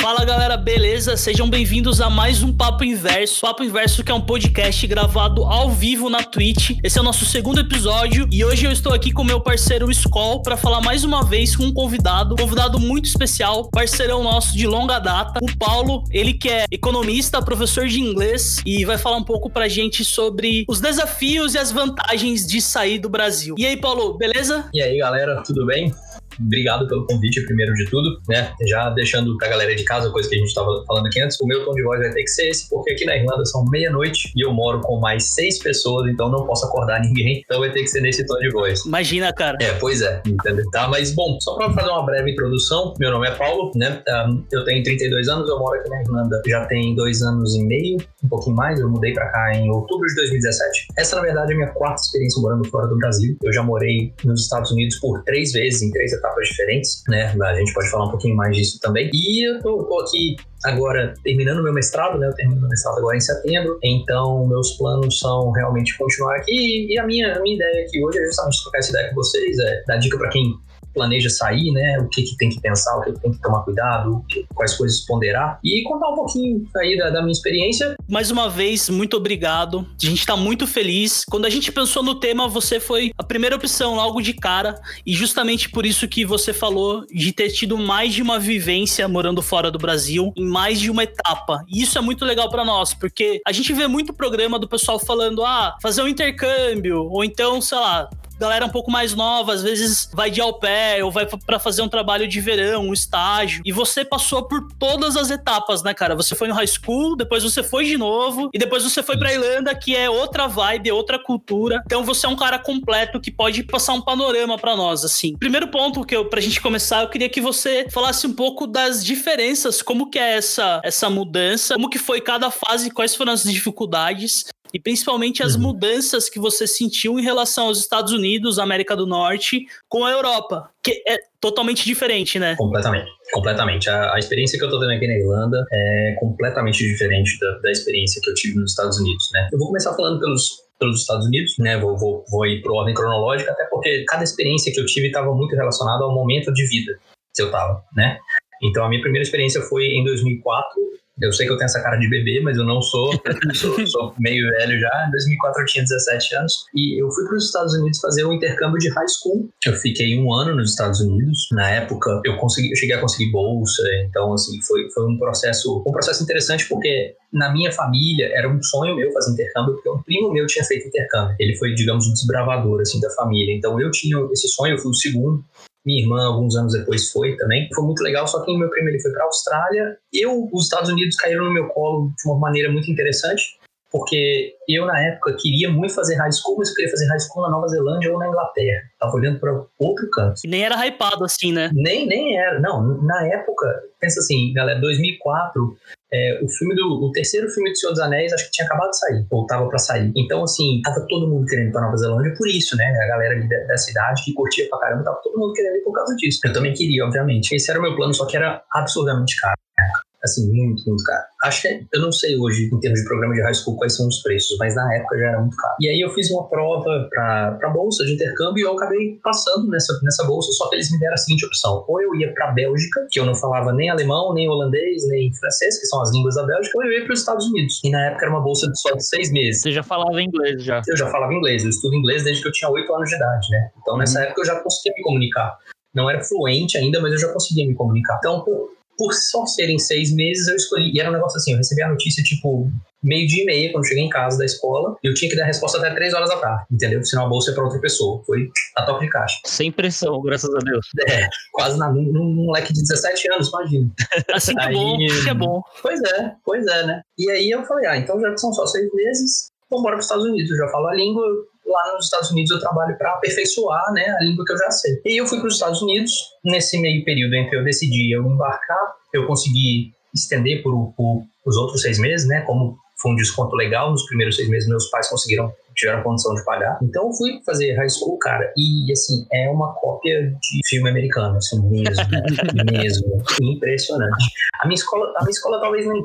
Fala galera, beleza? Sejam bem-vindos a mais um Papo Inverso. Papo Inverso que é um podcast gravado ao vivo na Twitch. Esse é o nosso segundo episódio e hoje eu estou aqui com meu parceiro Skol para falar mais uma vez com um convidado muito especial, parceirão nosso de longa data, o Paulo, ele que é economista, professor de inglês e vai falar um pouco pra gente sobre os desafios e as vantagens de sair do Brasil. E aí, Paulo, beleza? E aí, galera, tudo bem? Obrigado pelo convite, primeiro de tudo, né? Já deixando pra galera de casa a coisa que a gente tava falando aqui antes, o meu tom de voz vai ter que ser esse, porque aqui na Irlanda são meia-noite e eu moro com mais 6 pessoas, então não posso acordar ninguém, então vai ter que ser nesse tom de voz. Imagina, cara. É, pois é, entendeu? Tá, mas bom, só pra fazer uma breve introdução, meu nome é Paulo, né? Eu tenho 32 anos, eu moro aqui na Irlanda já tem 2 anos e meio, um pouquinho mais, eu mudei pra cá em outubro de 2017. Essa, na verdade, é a minha 4ª experiência morando fora do Brasil. Eu já morei nos Estados Unidos por 3 vezes, em 3 etapas diferentes, né? A gente pode falar um pouquinho mais disso também. E eu tô aqui agora terminando meu mestrado, né? Eu termino meu mestrado agora em setembro, então meus planos são realmente continuar aqui e a minha ideia aqui hoje é justamente trocar essa ideia com vocês, é dar dica pra quem planeja sair, né? O que tem que pensar, o que tem que tomar cuidado, quais coisas ponderar e contar um pouquinho aí da minha experiência. Mais uma vez, muito obrigado. A gente tá muito feliz. Quando a gente pensou no tema, você foi a primeira opção logo de cara e justamente por isso que você falou de ter tido mais de uma vivência morando fora do Brasil em mais de uma etapa. E isso é muito legal pra nós, porque a gente vê muito programa do pessoal falando, fazer um intercâmbio, ou então, sei lá, galera um pouco mais nova, às vezes vai de au pair ou vai pra fazer um trabalho de verão, um estágio. E você passou por todas as etapas, né, cara? Você foi no high school, depois você foi de novo e depois você foi pra Irlanda, que é outra vibe, outra cultura. Então você é um cara completo que pode passar um panorama pra nós, assim. Primeiro ponto pra gente começar, eu queria que você falasse um pouco das diferenças, como que é essa mudança, como que foi cada fase, quais foram as dificuldades. E principalmente as mudanças que você sentiu em relação aos Estados Unidos, América do Norte, com a Europa, que é totalmente diferente, né? Completamente. A experiência que eu tô tendo aqui na Irlanda é completamente diferente da experiência que eu tive nos Estados Unidos, né? Eu vou começar falando pelos Estados Unidos, né? Vou ir por ordem cronológica, até porque cada experiência que eu tive estava muito relacionada ao momento de vida que eu tava, né? Então a minha primeira experiência foi em 2004. Eu sei que eu tenho essa cara de bebê, mas eu não sou. Sou meio velho já. Em 2004 eu tinha 17 anos. E eu fui para os Estados Unidos fazer um intercâmbio de high school. Eu fiquei 1 ano nos Estados Unidos. Na época, eu cheguei a conseguir bolsa. Então, assim, foi um processo interessante, porque na minha família era um sonho meu fazer intercâmbio, porque um primo meu tinha feito intercâmbio. Ele foi, digamos, um desbravador, assim, da família. Então, eu tinha esse sonho, eu fui o segundo. Minha irmã, alguns anos depois, foi também. Foi muito legal, só que o meu primo ele foi para a Austrália. Os Estados Unidos caíram no meu colo de uma maneira muito interessante, porque eu, na época, queria muito fazer high school, mas eu queria fazer high school na Nova Zelândia ou na Inglaterra. Tava olhando para outro canto. E nem era hypado assim, né? Nem era. Não, na época, pensa assim, galera, 2004... o terceiro filme do Senhor dos Anéis acho que tinha acabado de sair, ou tava pra sair. Então, assim, tava todo mundo querendo ir pra Nova Zelândia por isso, né? A galera ali da cidade que curtia pra caramba, tava todo mundo querendo ir por causa disso. Eu também queria, obviamente. Esse era o meu plano, só que era absurdamente caro. Assim, muito, muito caro. Acho que, eu não sei hoje, em termos de programa de high school, quais são os preços, mas na época já era muito caro. E aí eu fiz uma prova pra bolsa de intercâmbio e eu acabei passando nessa bolsa, só que eles me deram a seguinte opção. Ou eu ia pra Bélgica, que eu não falava nem alemão, nem holandês, nem francês, que são as línguas da Bélgica, ou eu ia pros Estados Unidos. E na época era uma bolsa só de 6 meses. Você já falava inglês, já? Eu já falava inglês. Eu estudo inglês desde que eu tinha 8 anos de idade, né? Então, nessa época eu já conseguia me comunicar. Não era fluente ainda, mas eu já conseguia me comunicar. Então, por só serem 6 meses, eu escolhi. E era um negócio assim, eu recebi a notícia, tipo, 12:30, quando eu cheguei em casa da escola, eu tinha que dar a resposta até 3 horas da tarde, entendeu? Senão a bolsa é pra outra pessoa. Foi a toque de caixa. Sem pressão, graças a Deus. É, quase num moleque de 17 anos, imagina. Assim que é bom, isso é bom. Pois é, né? E aí eu falei, então já que são só 6 meses, vou embora pros Estados Unidos, eu já falo a língua. Lá nos Estados Unidos eu trabalho para aperfeiçoar, né, a língua que eu já sei. E eu fui para os Estados Unidos, nesse meio período em que eu decidi eu embarcar, eu consegui estender por os outros 6 meses, né, como foi um desconto legal, nos primeiros 6 meses meus pais tiveram condição de pagar. Então eu fui fazer high school, cara, e assim, é uma cópia de filme americano, assim, mesmo, impressionante. A minha escola talvez não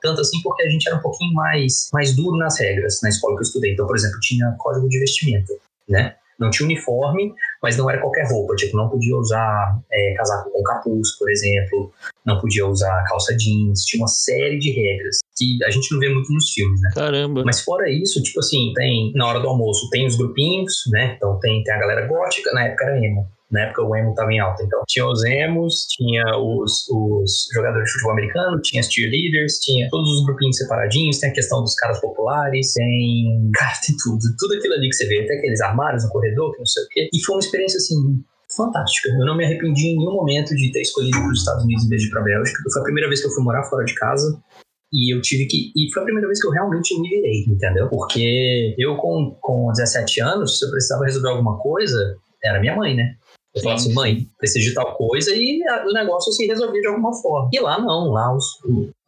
tanto assim, porque a gente era um pouquinho mais duro nas regras, na escola que eu estudei. Então, por exemplo, tinha código de vestimenta, né? Não tinha uniforme, mas não era qualquer roupa, tipo, não podia usar casaco com capuz, por exemplo, não podia usar calça jeans, tinha uma série de regras que a gente não vê muito nos filmes, né? Caramba! Mas fora isso, tipo assim, tem, na hora do almoço, tem os grupinhos, né? Então tem a galera gótica, na época era emo. Na época o emo estava em alta, então tinha os emos, tinha os jogadores de futebol americano, tinha as cheerleaders, tinha todos os grupinhos separadinhos, tem a questão dos caras populares, tem... Cara, tem tudo aquilo ali que você vê, até aqueles armários no corredor, que não sei o quê. E foi uma experiência, assim, fantástica. Eu não me arrependi em nenhum momento de ter escolhido para os Estados Unidos em vez de ir para a Bélgica. Foi a primeira vez que eu fui morar fora de casa. E foi a primeira vez que eu realmente me virei, entendeu? Porque eu, com 17 anos, se eu precisava resolver alguma coisa, era minha mãe, né? Eu falava assim, mãe, preciso de tal coisa, e o negócio se resolvia de alguma forma. E lá não, as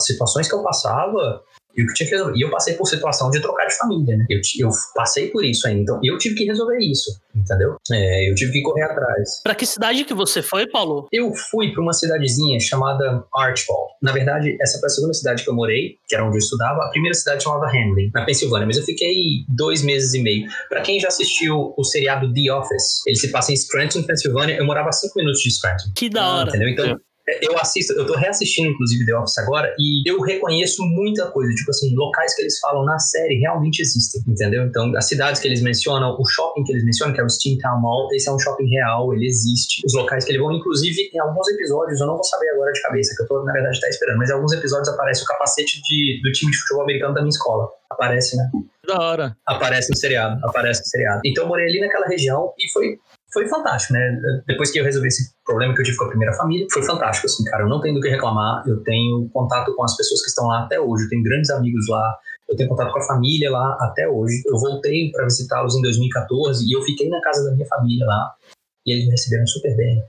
situações que eu passava, eu que tinha que resolver. E eu passei por situação de trocar de família, né? Eu passei por isso ainda, então eu tive que resolver isso, entendeu? Eu tive que correr atrás. Pra que cidade que você foi, Paulo? Eu fui pra uma cidadezinha chamada Archibald. Na verdade, essa foi a segunda cidade que eu morei, que era onde eu estudava. A primeira cidade chamava Hamley, na Pensilvânia. Mas eu fiquei 2 meses e meio. Pra quem já assistiu o seriado The Office, ele se passa em Scranton, Pensilvânia. Eu morava a 5 minutos de Scranton. Que da hora. Entendeu? Então... Eu tô reassistindo, inclusive, The Office agora, e eu reconheço muita coisa. Tipo assim, locais que eles falam na série realmente existem, entendeu? Então, as cidades que eles mencionam, o shopping que eles mencionam, que é o Steamtown Mall, esse é um shopping real, ele existe. Os locais que eles vão, inclusive, em alguns episódios, eu não vou saber agora de cabeça, que eu tô, na verdade, tá esperando, mas em alguns episódios aparece o capacete do time de futebol americano da minha escola. Aparece, né? Da hora. Aparece no seriado. Então, eu morei ali naquela região e foi fantástico, né? Depois que eu resolvi esse problema que eu tive com a primeira família, foi fantástico, assim, cara. Eu não tenho do que reclamar, eu tenho contato com as pessoas que estão lá até hoje, eu tenho grandes amigos lá, eu tenho contato com a família lá até hoje. Eu voltei para visitá-los em 2014 e eu fiquei na casa da minha família lá. E eles me receberam super bem,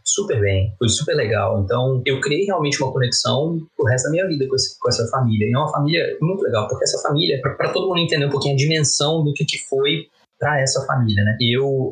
foi super legal. Então, eu criei realmente uma conexão pro resto da minha vida com essa família. E é uma família muito legal, porque essa família, para todo mundo entender um pouquinho a dimensão do que foi para essa família, né?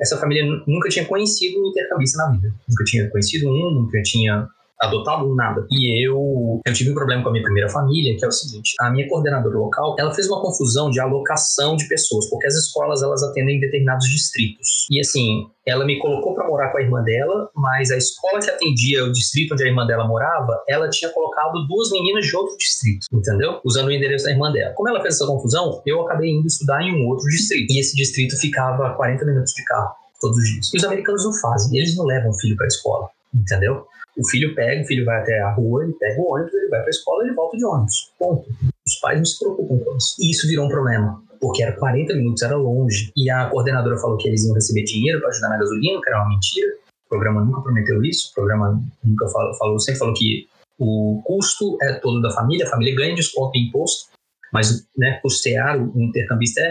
Essa família nunca tinha conhecido um intercambista na vida. Nunca tinha conhecido um, nunca tinha adotado nada. E eu tive um problema com a minha primeira família, que é o seguinte: a minha coordenadora local, ela fez uma confusão de alocação de pessoas, porque as escolas, elas atendem determinados distritos. E assim, ela me colocou para morar com a irmã dela, mas a escola que atendia o distrito onde a irmã dela morava, ela tinha colocado 2 meninas de outro distrito, entendeu? Usando o endereço da irmã dela. Como ela fez essa confusão, eu acabei indo estudar em um outro distrito. E esse distrito ficava a 40 minutos de carro todos os dias. E os americanos não fazem, eles não levam o filho para a escola, entendeu? O filho vai até a rua, ele pega o ônibus, ele vai para a escola, ele volta de ônibus. Ponto. Os pais não se preocupam com isso. E isso virou um problema, porque era 40 minutos, era longe. E a coordenadora falou que eles iam receber dinheiro para ajudar na gasolina, que era uma mentira. O programa nunca prometeu isso, o programa nunca falou, sempre falou que o custo é todo da família, a família ganha desconto em imposto, mas, né, custear o intercambista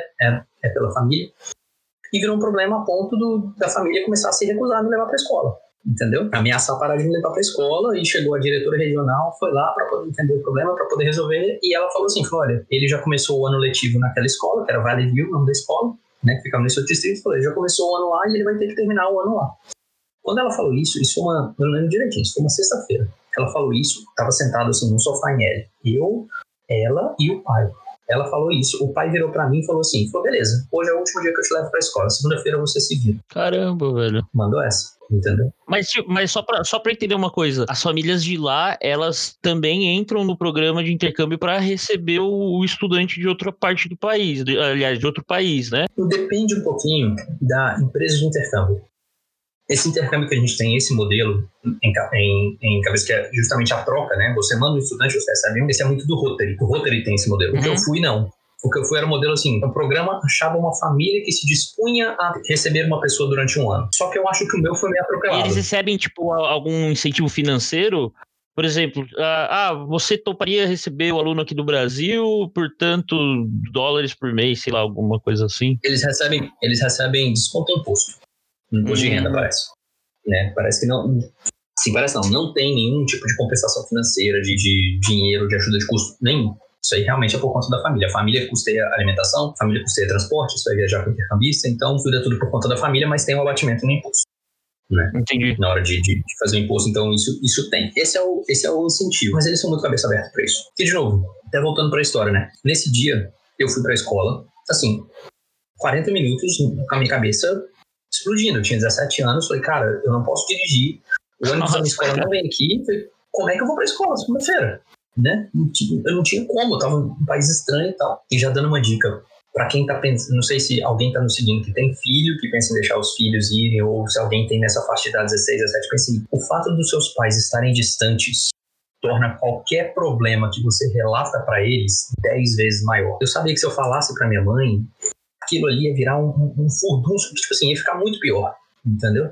é pela família. E virou um problema a ponto da família começar a se recusar a me levar para a escola. Entendeu? Ameaçar parar de me levar pra escola, e chegou a diretora regional, foi lá pra poder entender o problema, pra poder resolver, e ela falou assim: olha, ele já começou o ano letivo naquela escola, que era Valley View, o nome da escola, né, que ficava nesse outro distrito, falou, ele já começou o ano lá e ele vai ter que terminar o ano lá. Quando ela falou isso foi uma, eu não lembro direitinho, isso foi uma sexta-feira, ela falou isso, tava sentado assim num sofá em L, eu, ela e o pai. Ela falou isso, o pai virou pra mim e falou assim: falou, beleza, hoje é o último dia que eu te levo pra escola, segunda-feira você se vira. Caramba, velho. Mandou essa, entendeu? Mas só pra entender uma coisa, as famílias de lá, elas também entram no programa de intercâmbio pra receber o estudante de outra parte do país, de outro país, né? Depende um pouquinho da empresa de intercâmbio. Esse intercâmbio que a gente tem, esse modelo em cabeça, que é justamente a troca, né? Você manda um estudante, você recebe um. Esse é muito do Rotary. O Rotary tem esse modelo. O que eu fui, não. O que eu fui era um modelo assim: o programa achava uma família que se dispunha a receber uma pessoa durante um ano. Só que eu acho que o meu foi meio atropelado. E eles recebem, tipo, algum incentivo financeiro? Por exemplo, você toparia receber o aluno aqui do Brasil por tanto dólares por mês, sei lá, alguma coisa assim? Eles recebem desconto em imposto. Imposto de renda, parece. Né? Parece que não... Sim, parece não. Não tem nenhum tipo de compensação financeira, de dinheiro, de ajuda de custo, nenhum. Isso aí realmente é por conta da família. A família custeia alimentação, a família custeia transporte, você vai viajar com o intercambista, então tudo é tudo por conta da família, mas tem um abatimento no imposto. Né? Entendi. Na hora de fazer o imposto, então isso tem. Esse é o incentivo, mas eles são muito cabeça aberta para isso. E de novo, até voltando para a história, né? Nesse dia, eu fui para a escola, assim, 40 minutos, com a minha cabeça... explodindo. Eu tinha 17 anos, falei, cara, eu não posso dirigir. O ônibus da minha escola não vem aqui. Falei, como é que eu vou pra escola segunda-feira? Né? Eu não tinha como, eu tava em um país estranho e tal. E já dando uma dica pra quem tá pensando, não sei se alguém tá nos seguindo que tem filho, que pensa em deixar os filhos irem, ou se alguém tem nessa faixa de idade 16, 17, pensa assim, o fato dos seus pais estarem distantes torna qualquer problema que você relata pra eles 10 vezes maior. Eu sabia que se eu falasse pra minha mãe, aquilo ali ia virar um furdunço, tipo assim, ia ficar muito pior, entendeu?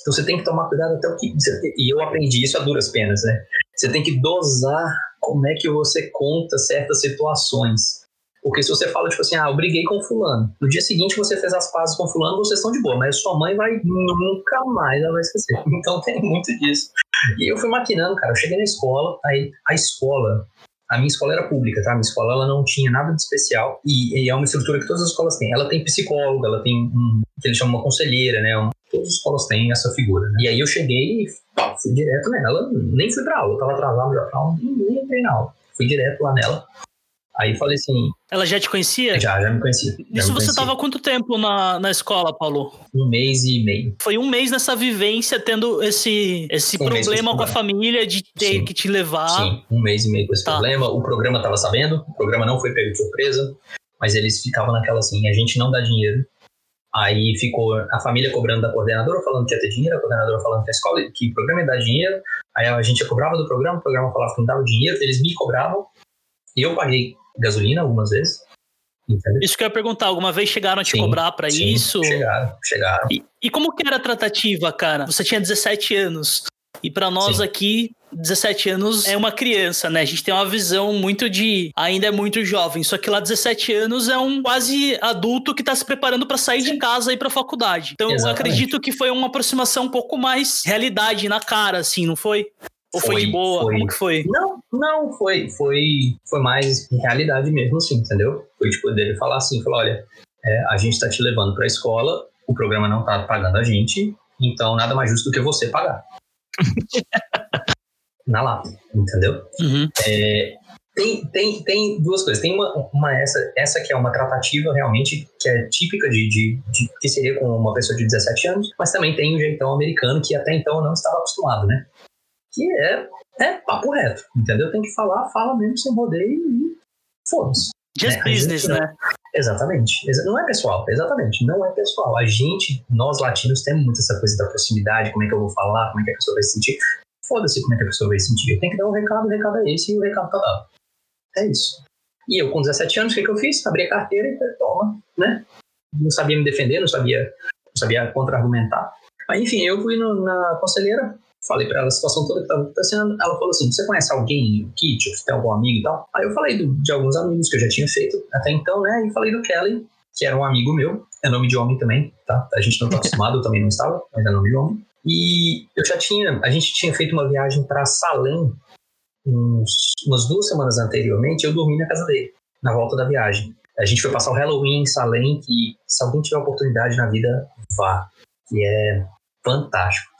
Então você tem que tomar cuidado até o que... E eu aprendi isso a duras penas, né? Você tem que dosar como é que você conta certas situações. Porque se você fala, tipo assim, ah, eu briguei com fulano. No dia seguinte você fez as pazes com fulano, vocês estão de boa, mas sua mãe vai nunca mais, ela vai esquecer. Então tem muito disso. E eu fui maquinando, cara. Eu cheguei na escola, aí a escola... A minha escola era pública, tá? A minha escola ela não tinha nada de especial e é uma estrutura que todas as escolas têm. Ela tem psicóloga, ela tem que eles chamam uma conselheira, né? Todas as escolas têm essa figura, né? E aí eu cheguei e fui direto nela, nem fui pra aula, eu tava atrasado já pra aula, nem entrei na aula. Fui direto lá nela, aí falei assim... Ela já te conhecia? Já me conhecia. Nisso você tava há quanto tempo na escola, Paulo? 1 mês e meio. Foi 1 mês nessa vivência, tendo esse problema com a família de ter que te levar. Sim, 1 mês e meio com esse problema. O programa tava sabendo, o programa não foi pego de surpresa, mas eles ficavam naquela assim, a gente não dá dinheiro. Aí ficou a família cobrando da coordenadora, falando que ia ter dinheiro, a coordenadora falando que a escola, que o programa ia dar dinheiro. Aí a gente cobrava do programa, o programa falava que não dava dinheiro, eles me cobravam. Eu paguei gasolina algumas vezes. Entendeu? Isso que eu ia perguntar, alguma vez chegaram a te cobrar pra isso? Chegaram. E como que era a tratativa, cara? Você tinha 17 anos. E pra nós aqui, 17 anos é uma criança, né? A gente tem uma visão muito de... Ainda é muito jovem. Só que lá 17 anos é um quase adulto que tá se preparando pra sair de casa e ir pra faculdade. Então eu acredito que foi uma aproximação um pouco mais realidade na cara, assim, não foi? Ou foi de boa? Como que foi? Não, foi mais realidade mesmo, assim, entendeu? Foi tipo dele falar assim, falar, olha, a gente tá te levando pra escola, o programa não tá pagando a gente, então nada mais justo do que você pagar. Na lápide, entendeu? Uhum. Tem duas coisas. Tem uma essa que é uma tratativa realmente que é típica de que seria com uma pessoa de 17 anos, mas também tem um jeitão americano que até então eu não estava acostumado, né? Que é papo reto, entendeu? Tem que falar, fala mesmo sem rodeio e foda-se. Just business, né? Exatamente. Não é pessoal, exatamente. Não é pessoal. A gente, nós latinos, temos muito essa coisa da proximidade, como é que eu vou falar, como é que a pessoa vai se sentir. Foda-se como é que a pessoa vai se sentir. Eu tenho que dar um recado, o recado é esse e o recado tá dado. É isso. E eu com 17 anos, o que eu fiz? Abri a carteira e falei, toma, né? Não sabia me defender, não sabia contra-argumentar. Mas enfim, eu fui na conselheira, falei pra ela a situação toda que tava acontecendo. Ela falou assim, você conhece alguém aqui? Tipo, tem algum amigo e tal? Aí eu falei de alguns amigos que eu já tinha feito até então, né? E falei do Kelly, que era um amigo meu. É nome de homem também, tá? A gente não tá acostumado, eu também não estava, mas é nome de homem. E a gente tinha feito uma viagem pra Salem umas 2 semanas anteriormente. Eu dormi na casa dele, na volta da viagem. A gente foi passar o Halloween em Salem, que se alguém tiver oportunidade na vida, vá. Que é... fantástico.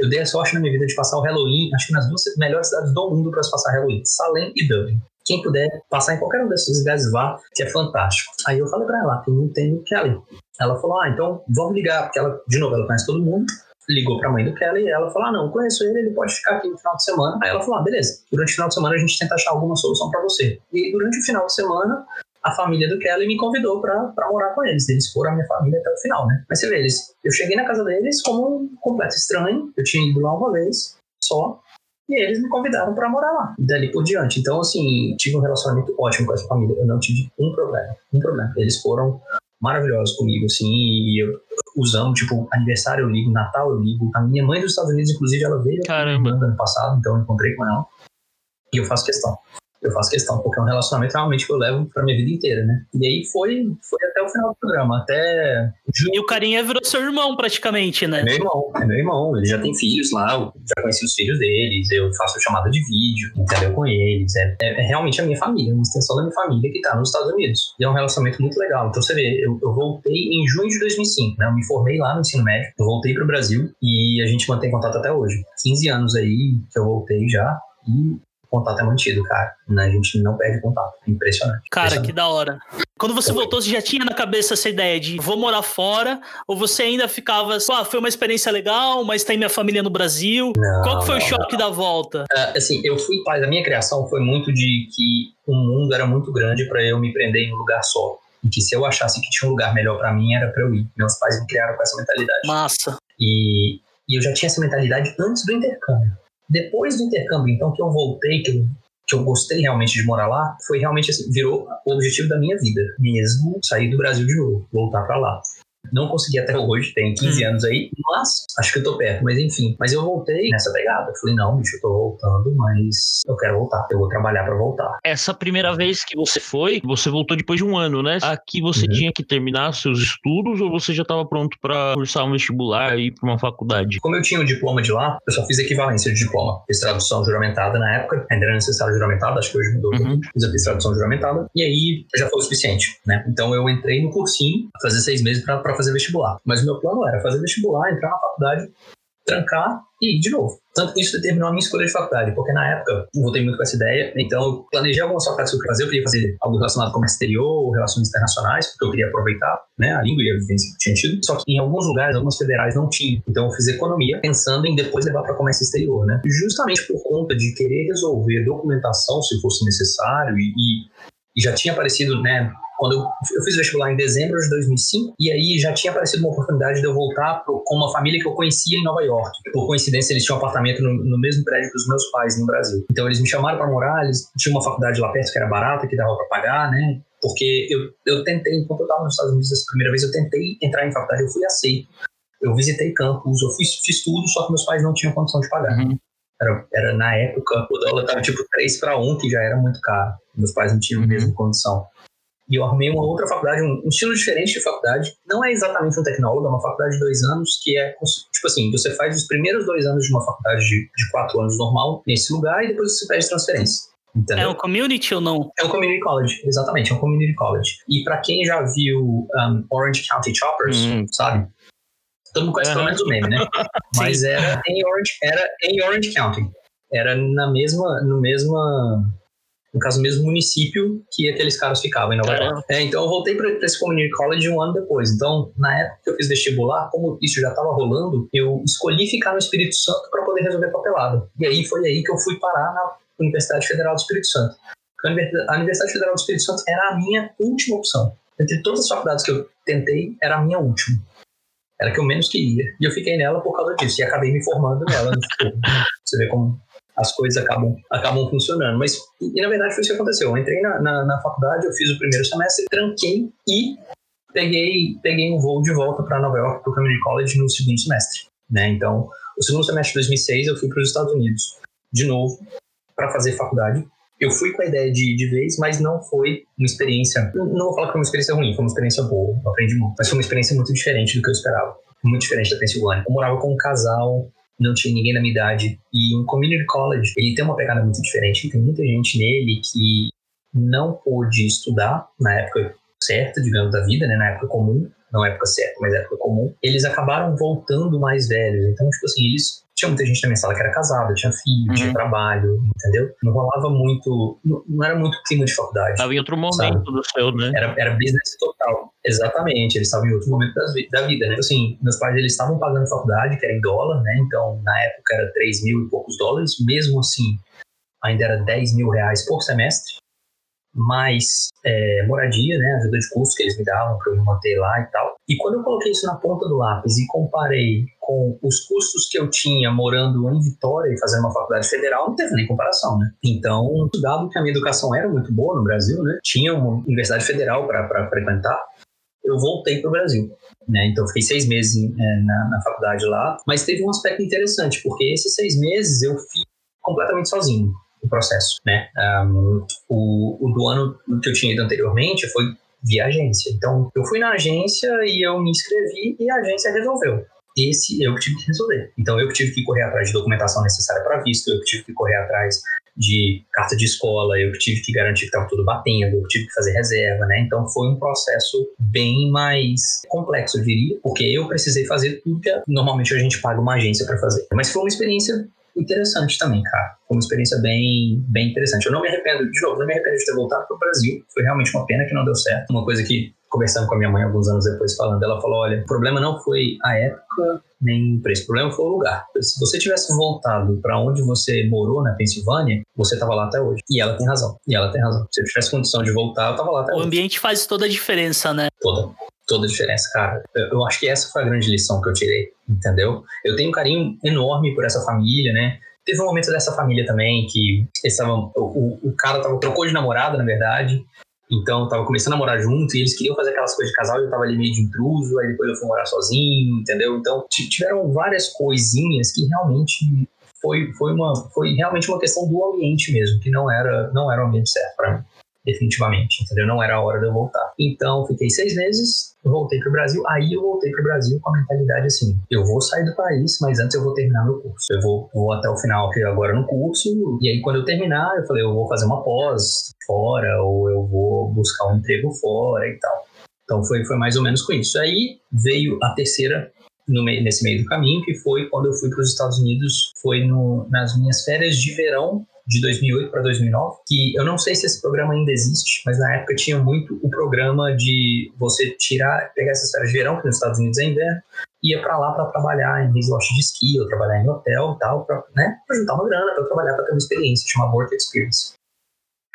Eu dei a sorte na minha vida de passar o Halloween, acho que nas 2 melhores cidades do mundo para se passar Halloween, Salem e Dublin. Quem puder passar em qualquer um desses lugares, vá, que é fantástico. Aí eu falei para ela, tem o Kelly. Ela falou, então vamos ligar, porque ela, de novo, ela conhece todo mundo. Ligou para a mãe do Kelly e ela falou, não, conheço ele, ele pode ficar aqui no final de semana. Aí ela falou, beleza, durante o final de semana a gente tenta achar alguma solução para você. E durante o final de semana... a família do Kelly me convidou pra morar com eles. Eles foram a minha família até o final, né? Mas você vê, eu cheguei na casa deles como um completo estranho. Eu tinha ido lá uma vez só. E eles me convidaram pra morar lá. E dali por diante. Então, assim, tive um relacionamento ótimo com essa família. Eu não tive um problema. Eles foram maravilhosos comigo, assim. E eu usamos, tipo, aniversário eu ligo, Natal eu ligo. A minha mãe dos Estados Unidos, inclusive, ela veio no ano passado. Então, eu encontrei com ela. E eu faço questão. Porque é um relacionamento realmente que eu levo pra minha vida inteira, né? E aí foi até o final do programa, até... E o carinha virou seu irmão, praticamente, né? É meu irmão. Ele já tem filhos lá, eu já conheci os filhos deles, eu faço chamada de vídeo, entendeu? Com eles. É realmente a minha família, uma extensão da minha família que tá nos Estados Unidos. E é um relacionamento muito legal. Então, você vê, eu voltei em junho de 2005, né? Eu me formei lá no ensino médio, eu voltei pro Brasil e a gente mantém contato até hoje. 15 anos aí que eu voltei já e... contato é mantido, cara. A gente não perde contato. Impressionante. Cara, impressionante. Que da hora. Quando você voltou, você já tinha na cabeça essa ideia de vou morar fora? Ou você ainda ficava, foi uma experiência legal, mas tem minha família no Brasil? Não, qual que foi o choque da volta? Assim, eu fui paz. A minha criação foi muito de que o mundo era muito grande pra eu me prender em um lugar só. E que se eu achasse que tinha um lugar melhor pra mim, era pra eu ir. Meus pais me criaram com essa mentalidade. Massa. E eu já tinha essa mentalidade antes do intercâmbio. Depois do intercâmbio, então, que eu voltei, que eu gostei realmente de morar lá, foi realmente assim, virou o objetivo da minha vida mesmo, sair do Brasil de novo, voltar pra lá. Não consegui até hoje, tem 15 anos aí, mas acho que eu tô perto, mas enfim. Mas eu voltei nessa pegada. Eu falei, não, bicho, eu tô voltando, mas eu quero voltar. Eu vou trabalhar pra voltar. Essa primeira vez que você foi, você voltou depois de um ano, né? Aqui você tinha que terminar seus estudos ou você já tava pronto pra cursar um vestibular e ir pra uma faculdade? Como eu tinha o diploma de lá, eu só fiz equivalência de diploma. Fiz tradução juramentada na época, ainda era necessário juramentada, acho que hoje mudou. Fiz tradução juramentada e aí já foi o suficiente, né? Então eu entrei no cursinho, fazer 6 meses pra fazer vestibular. Mas o meu plano era fazer vestibular, entrar na faculdade, trancar e ir de novo. Tanto que isso determinou a minha escolha de faculdade, porque na época eu voltei muito com essa ideia, então eu planejei algumas faculdades que eu queria fazer. Eu queria fazer algo relacionado com o exterior, relações internacionais, porque eu queria aproveitar, né, a língua e a vivência que tinha tido. Só que em alguns lugares, algumas federais não tinham. Então eu fiz economia pensando em depois levar para comércio exterior, né? Justamente por conta de querer resolver documentação, se fosse necessário, e já tinha aparecido, né? Quando eu fiz vestibular em dezembro de 2005, e aí já tinha aparecido uma oportunidade de eu voltar com uma família que eu conhecia em Nova York. Por coincidência, eles tinham um apartamento no mesmo prédio que os meus pais no Brasil. Então, eles me chamaram para morar, eles tinham uma faculdade lá perto que era barata, que dava para pagar, né? Porque eu tentei, enquanto eu estava nos Estados Unidos essa primeira vez, eu tentei entrar em faculdade, eu fui aceito. Eu visitei campus, eu fiz tudo, só que meus pais não tinham condição de pagar. Era na época, o dólar estava tipo 3-1, que já era muito caro. Meus pais não tinham a mesma condição. E eu arrumei uma outra faculdade, um estilo diferente de faculdade. Não é exatamente um tecnólogo, é uma faculdade de 2 anos, que é, tipo assim, você faz os primeiros 2 anos de uma faculdade de 4 anos normal nesse lugar e depois você pede transferência. Entendeu? É um community ou não? É um community college, exatamente, é um community college. E pra quem já viu Orange County Choppers, sabe? Todo mundo conhece pelo menos o meme, né? Mas era em Orange County. Era no mesmo município que aqueles caras ficavam em Nova York. Então, eu voltei para esse community college um ano depois. Então, na época que eu fiz vestibular, como isso já estava rolando, eu escolhi ficar no Espírito Santo para poder resolver papelada. E aí, foi aí que eu fui parar na Universidade Federal do Espírito Santo. A Universidade Federal do Espírito Santo era a minha última opção. Entre todas as faculdades que eu tentei, era a minha última. Era a que eu menos queria. E eu fiquei nela por causa disso. E acabei me formando nela. Você vê como as coisas acabam funcionando. Mas, na verdade, foi isso que aconteceu. Eu entrei na faculdade, eu fiz o primeiro semestre, tranquei e peguei um voo de volta para Nova York, para o Cambridge College, no segundo semestre. Né? Então, o segundo semestre de 2006, eu fui para os Estados Unidos, de novo, para fazer faculdade. Eu fui com a ideia de ir de vez, mas não foi uma experiência... Não vou falar que foi uma experiência ruim, foi uma experiência boa, eu aprendi muito. Mas foi uma experiência muito diferente do que eu esperava. Muito diferente da Pensilvânia. Eu morava com um casal... Não tinha ninguém na minha idade. E um community college, ele tem uma pegada muito diferente. Tem muita gente nele que não pôde estudar na época certa, digamos, da vida, né? Na época comum. Não época certa, mas época comum. Eles acabaram voltando mais velhos. Então, tipo assim, eles... Tinha muita gente na minha sala que era casada, tinha filho, tinha trabalho, entendeu? Não rolava muito... Não era muito clima de faculdade. Estava em outro momento, sabe? Do seu, né? Era business total. Exatamente, eles estavam em outro momento da vida, né? Assim, meus pais, eles estavam pagando faculdade, que era em dólar, né? Então, na época, era $3.000 e poucos. Mesmo assim, ainda era R$10.000 por semestre. Mais moradia, né? Ajuda de custo que eles me davam para eu me manter lá e tal. E quando eu coloquei isso na ponta do lápis e comparei com os custos que eu tinha morando em Vitória e fazendo uma faculdade federal, não teve nem comparação, né? Então, dado que a minha educação era muito boa no Brasil, né? Tinha uma universidade federal para frequentar, eu voltei para o Brasil, né? Então, eu fiquei 6 meses na faculdade lá. Mas teve um aspecto interessante, porque esses 6 meses eu fiz completamente sozinho. O processo, né? O do ano que eu tinha ido anteriormente foi via agência. Então, eu fui na agência e eu me inscrevi e a agência resolveu. Esse eu que tive que resolver. Então, eu que tive que correr atrás de documentação necessária para visto, eu que tive que correr atrás de carta de escola, eu que tive que garantir que estava tudo batendo, eu que tive que fazer reserva, né? Então, foi um processo bem mais complexo, eu diria, porque eu precisei fazer tudo que normalmente a gente paga uma agência para fazer. Mas foi uma experiência interessante também, cara. Foi uma experiência bem interessante. Eu não me arrependo, de novo, não me arrependo de ter voltado pro Brasil. Foi realmente uma pena que não deu certo. Uma coisa que, conversando com a minha mãe alguns anos depois, falando, ela falou, olha, o problema não foi a época nem o preço, o problema foi o lugar. Se você tivesse voltado para onde você morou, na Pensilvânia, você tava lá até hoje. E ela tem razão, Se eu tivesse condição de voltar, eu tava lá até hoje. O ambiente faz toda a diferença, né? Toda a diferença, cara. Eu acho que essa foi a grande lição que eu tirei, entendeu? Eu tenho um carinho enorme por essa família, né? Teve um momento dessa família também que eles tavam, o cara trocou de namorada, na verdade. Então, eu tava começando a morar junto e eles queriam fazer aquelas coisas de casal e eu tava ali meio de intruso. Aí depois eu fui morar sozinho, entendeu? Então, tiveram várias coisinhas que realmente foi realmente uma questão do ambiente mesmo, que não era o ambiente certo pra mim. Definitivamente, entendeu? Não era a hora de eu voltar. Então, fiquei 6 meses, voltei pro Brasil. Aí eu voltei pro Brasil com a mentalidade assim, eu vou sair do país, mas antes eu vou terminar meu curso. Eu vou até o final aqui agora no curso, e aí quando eu terminar, eu falei, eu vou fazer uma pós fora, ou eu vou buscar um emprego fora e tal. Então, foi mais ou menos com isso. Aí, veio a terceira nesse meio do caminho, que foi quando eu fui pros Estados Unidos, foi nas minhas férias de verão, de 2008 para 2009, que eu não sei se esse programa ainda existe, mas na época tinha muito o programa de você pegar essas férias de verão, que nos Estados Unidos é inverno, ia para lá para trabalhar em resort de esqui, ou trabalhar em hotel e tal, para, né, juntar uma grana, para trabalhar, para ter uma experiência, chama Work Experience.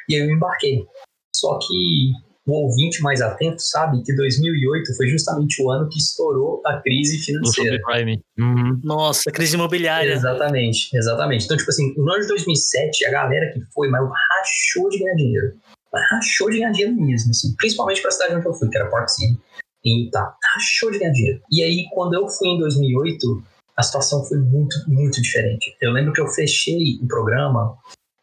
E aí eu embarquei. Só que o ouvinte mais atento sabe que 2008 foi justamente o ano que estourou a crise financeira. Uhum. Nossa, crise imobiliária. Exatamente. Então, tipo assim, no ano de 2007, a galera que foi, mas rachou de ganhar dinheiro. Mesmo, assim. Principalmente pra cidade onde eu fui, que era Park City. E tá, rachou de ganhar dinheiro. E aí, quando eu fui em 2008, a situação foi muito diferente. Eu lembro que eu fechei o programa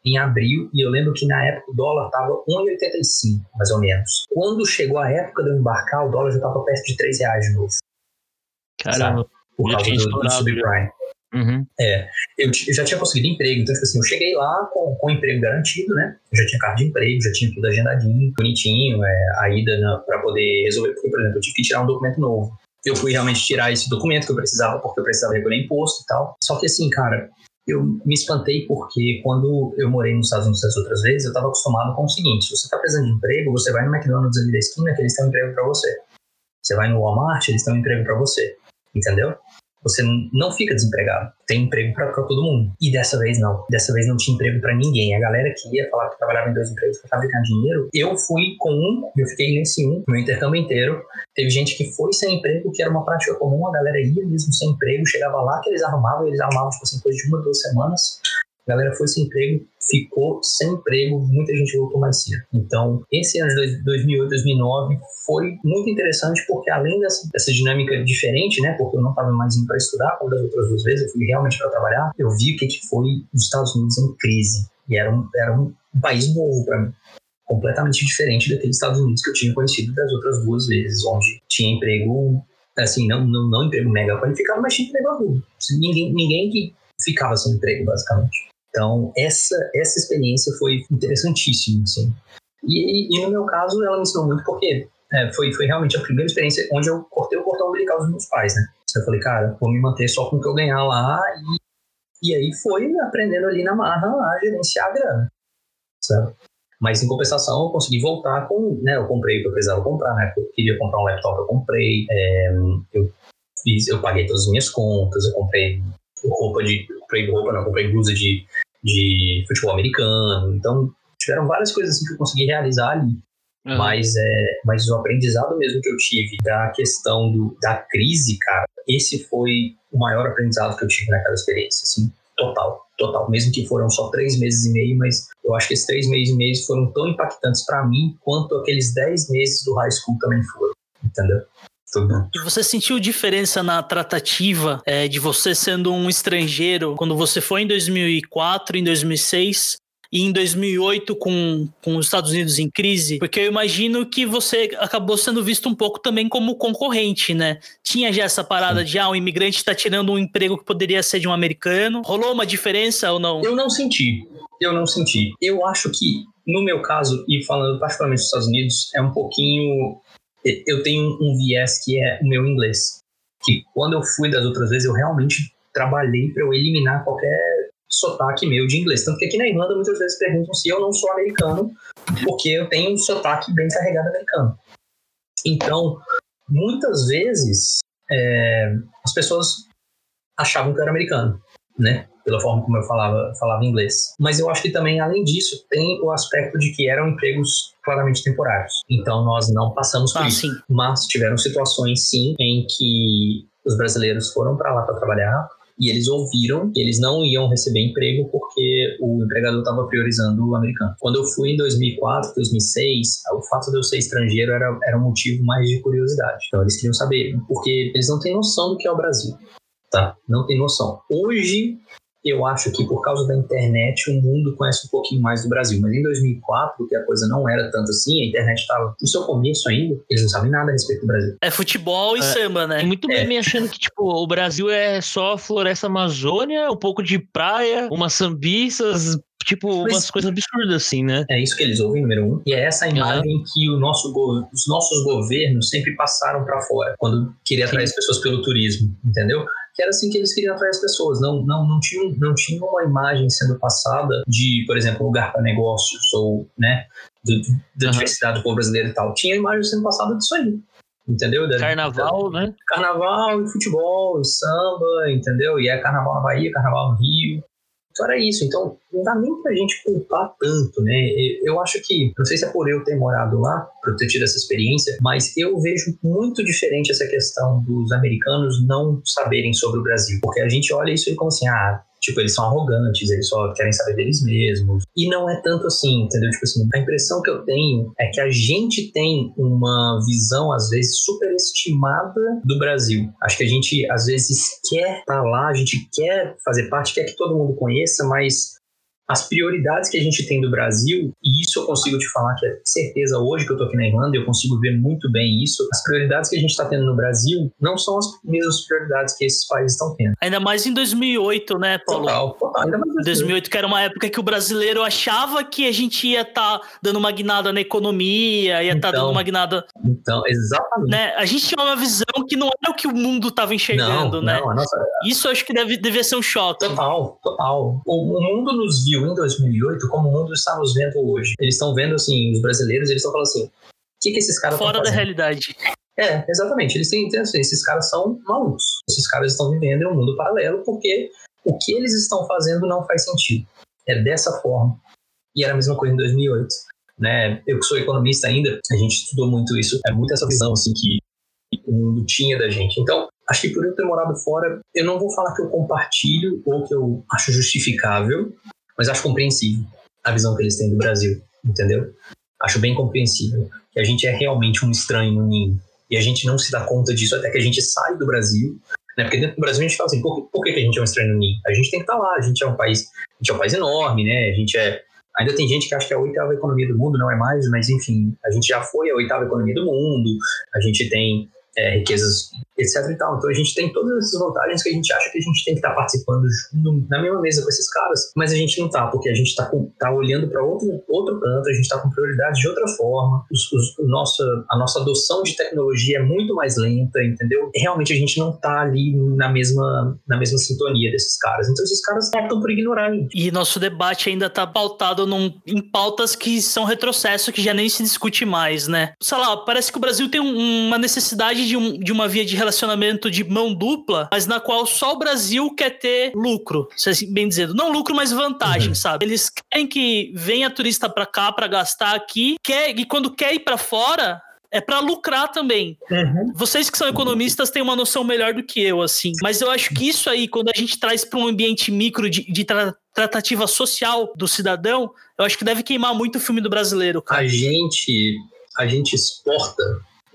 em abril, e eu lembro que na época o dólar estava 1,85, mais ou menos. Quando chegou a época de eu embarcar, o dólar já estava perto de R$3 de novo. Caramba. Por causa do subprime. Uhum. É, eu já tinha conseguido emprego, então, tipo assim, eu cheguei lá com emprego garantido, né? Eu já tinha carta de emprego, já tinha tudo agendadinho, bonitinho, a ida para poder resolver, porque, por exemplo, eu tive que tirar um documento novo. Eu fui realmente tirar esse documento que eu precisava, porque eu precisava recolher imposto e tal. Só que assim, cara, eu me espantei porque quando eu morei nos Estados Unidos as outras vezes, eu estava acostumado com o seguinte, se você está precisando de emprego, você vai no McDonald's ali da esquina que eles têm um emprego para você. Você vai no Walmart, eles têm um emprego para você. Entendeu? Você não fica desempregado. Tem emprego para todo mundo. E dessa vez não. Dessa vez não tinha emprego para ninguém. A galera que ia falar que trabalhava em 2 empregos para fabricar dinheiro, eu fui com um, eu fiquei nesse um, meu intercâmbio inteiro. Teve gente que foi sem emprego, que era uma prática comum, a galera ia mesmo sem emprego, chegava lá que eles arrumavam, tipo assim, coisa de 1 ou 2 semanas. A galera foi sem emprego, ficou sem emprego, muita gente voltou mais cedo. Então, esse ano de 2008, 2009 foi muito interessante porque além dessa dinâmica diferente, né, porque eu não estava mais indo para estudar, como das outras 2 vezes, eu fui realmente para trabalhar, eu vi o que foi os Estados Unidos em crise. E era um país novo para mim, completamente diferente daqueles Estados Unidos que eu tinha conhecido das outras 2 vezes, onde tinha emprego, assim, não emprego mega qualificado, mas tinha emprego agudo. Ninguém que ficava sem emprego, basicamente. Então, essa experiência foi interessantíssima, assim. E no meu caso, ela me ensinou muito porque foi realmente a primeira experiência onde eu cortei o cordão umbilical dos meus pais, né? Eu falei, cara, vou me manter só com o que eu ganhar lá. E aí foi aprendendo ali na marra a gerenciar a grana, sabe? Mas, em compensação, eu consegui voltar com, né? Eu comprei o que eu precisava comprar, né? Eu queria comprar um laptop, eu comprei. Eu paguei todas as minhas contas, eu comprei roupa de... comprei blusa de futebol americano, então tiveram várias coisas assim que eu consegui realizar ali, mas o aprendizado mesmo que eu tive da questão da crise, cara, esse foi o maior aprendizado que eu tive naquela experiência, assim, total, mesmo que foram só 3 meses e meio, mas eu acho que esses 3 meses e meio foram tão impactantes pra mim quanto aqueles 10 meses do high school também foram, entendeu? E você sentiu diferença na tratativa de você sendo um estrangeiro quando você foi em 2004, em 2006 e em 2008 com os Estados Unidos em crise? Porque eu imagino que você acabou sendo visto um pouco também como concorrente, né? Tinha já essa parada de, um imigrante tá tirando um emprego que poderia ser de um americano. Rolou uma diferença ou não? Eu não senti. Eu acho que, no meu caso, e falando particularmente dos Estados Unidos, é um pouquinho... Eu tenho um viés que é o meu inglês, que quando eu fui das outras vezes eu realmente trabalhei para eu eliminar qualquer sotaque meu de inglês. Tanto que aqui na Irlanda muitas vezes perguntam se eu não sou americano, porque eu tenho um sotaque bem carregado americano. Então, muitas vezes as pessoas achavam que eu era americano, né? Pela forma como eu falava inglês. Mas eu acho que também, além disso, tem o aspecto de que eram empregos claramente temporários. Então, nós não passamos por isso. Sim. Mas tiveram situações, sim, em que os brasileiros foram para lá para trabalhar e eles ouviram que eles não iam receber emprego porque o empregador estava priorizando o americano. Quando eu fui em 2004, 2006, o fato de eu ser estrangeiro era um motivo mais de curiosidade. Então, eles queriam saber, porque eles não têm noção do que é o Brasil. Tá? Não tem noção. Hoje, eu acho que por causa da internet o mundo conhece um pouquinho mais do Brasil. Mas em 2004, que a coisa não era tanto assim, a internet estava no seu começo ainda, eles não sabem nada a respeito do Brasil. É futebol e samba, né? Tem muito meme achando que tipo, o Brasil é só floresta amazônia, um pouco de praia, umas sambiças, tipo umas coisas absurdas assim, né? É isso que eles ouvem, número um. E é essa imagem que os nossos governos sempre passaram para fora, quando queria atrair as pessoas pelo turismo, entendeu? Que era assim que eles queriam atrair as pessoas. Não tinha uma imagem sendo passada de, por exemplo, lugar para negócios ou, né, da diversidade do povo brasileiro e tal. Tinha imagem sendo passada disso aí, entendeu? Carnaval, né? Carnaval e futebol e samba, entendeu? E é carnaval na Bahia, carnaval no Rio. Então era isso. Então não dá nem pra gente culpar tanto, né? Eu acho que, não sei se é por eu ter morado lá, por eu ter tido essa experiência, mas eu vejo muito diferente essa questão dos americanos não saberem sobre o Brasil. Porque a gente olha isso e como assim, tipo, eles são arrogantes, eles só querem saber deles mesmos. E não é tanto assim, entendeu? Tipo assim, a impressão que eu tenho é que a gente tem uma visão, às vezes, superestimada do Brasil. Acho que a gente, às vezes, quer estar lá, a gente quer fazer parte, quer que todo mundo conheça, mas as prioridades que a gente tem do Brasil, e isso eu consigo te falar que é certeza hoje que eu tô aqui na Irlanda, eu consigo ver muito bem isso, as prioridades que a gente tá tendo no Brasil não são as mesmas prioridades que esses países estão tendo. Ainda mais em 2008, né, Paulo? Total, ainda mais em 2008, que era uma época que o brasileiro achava que a gente ia estar dando uma guinada na economia, ia estar dando uma guinada... Então, exatamente. Né? A gente tinha uma visão que não era o que o mundo tava enxergando, né? Isso eu acho que devia ser um choque. Total. O mundo nos viu em 2008 como o mundo está nos vendo hoje. Eles estão vendo assim, os brasileiros, eles estão falando assim, o que esses caras estão fazendo? Fora da realidade. É, exatamente. Eles têm intenção, esses caras são malucos. Esses caras estão vivendo em um mundo paralelo porque o que eles estão fazendo não faz sentido. É dessa forma. E era a mesma coisa em 2008. Né? Eu que sou economista ainda, a gente estudou muito isso. É muito essa visão assim, que o mundo tinha da gente. Então, acho que por eu ter morado fora, eu não vou falar que eu compartilho ou que eu acho justificável, mas acho compreensível a visão que eles têm do Brasil, entendeu? Acho bem compreensível que a gente é realmente um estranho no ninho. E a gente não se dá conta disso até que a gente sai do Brasil, né? Porque dentro do Brasil a gente fala assim, por que a gente é um estranho no ninho? A gente tem que estar lá, a gente é um país enorme, né? Ainda tem gente que acha que é a oitava economia do mundo, não é mais, mas enfim, a gente já foi a oitava economia do mundo, a gente tem riquezas, etc e tal. Então a gente tem todas essas vantagens que a gente acha que a gente tem que estar participando na mesma mesa com esses caras, mas a gente não está, porque a gente está olhando para outro canto, a gente está com prioridade de outra forma, a nossa adoção de tecnologia é muito mais lenta, entendeu? Realmente a gente não está ali na mesma sintonia desses caras, então esses caras optam por ignorar. E nosso debate ainda está pautado em pautas que são retrocesso, que já nem se discute mais, né? Sei lá, parece que o Brasil tem uma necessidade de uma via de relacionamento de mão dupla, mas na qual só o Brasil quer ter lucro, bem dizendo. Não lucro, mas vantagem, sabe? Eles querem que venha turista pra cá, pra gastar aqui, e quando quer ir pra fora, é pra lucrar também. Vocês que são economistas têm uma noção melhor do que eu, assim. Mas eu acho que isso aí, quando a gente traz pra um ambiente micro de tratativa social do cidadão, eu acho que deve queimar muito o filme do brasileiro, cara. A gente exporta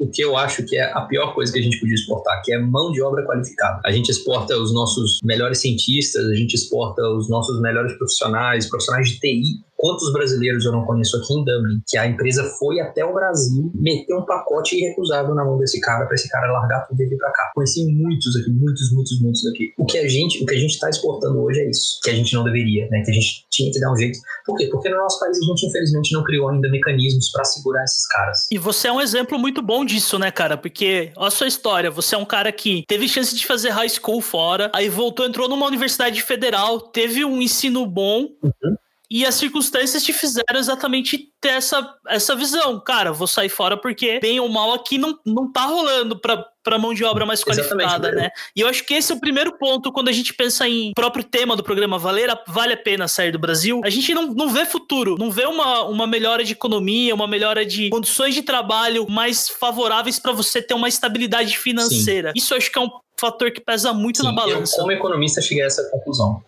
o que eu acho que é a pior coisa que a gente podia exportar, que é mão de obra qualificada. A gente exporta os nossos melhores cientistas, a gente exporta os nossos melhores profissionais de TI, Quantos brasileiros eu não conheço aqui em Dublin, que a empresa foi até o Brasil, meteu um pacote irrecusável na mão desse cara, pra esse cara largar tudo e vir pra cá. Conheci muitos aqui, muitos aqui. O que a gente tá exportando hoje é isso, que a gente não deveria, né? Que a gente tinha que dar um jeito. Por quê? Porque no nosso país a gente, infelizmente, não criou ainda mecanismos pra segurar esses caras. E você é um exemplo muito bom disso, né, cara? Porque, olha a sua história, você é um cara que teve chance de fazer high school fora, aí voltou, entrou numa universidade federal, teve um ensino bom... Uhum. E as circunstâncias te fizeram exatamente ter essa visão. Cara, vou sair fora porque bem ou mal aqui não tá rolando pra mão de obra mais qualificada, exatamente, né? E eu acho que esse é o primeiro ponto, quando a gente pensa em próprio tema do programa Vale a Pena Sair do Brasil, a gente não vê futuro, não vê uma melhora de economia, uma melhora de condições de trabalho mais favoráveis pra você ter uma estabilidade financeira. Sim. Isso eu acho que é um fator que pesa muito, sim, na balança. Eu, como economista, cheguei a essa conclusão.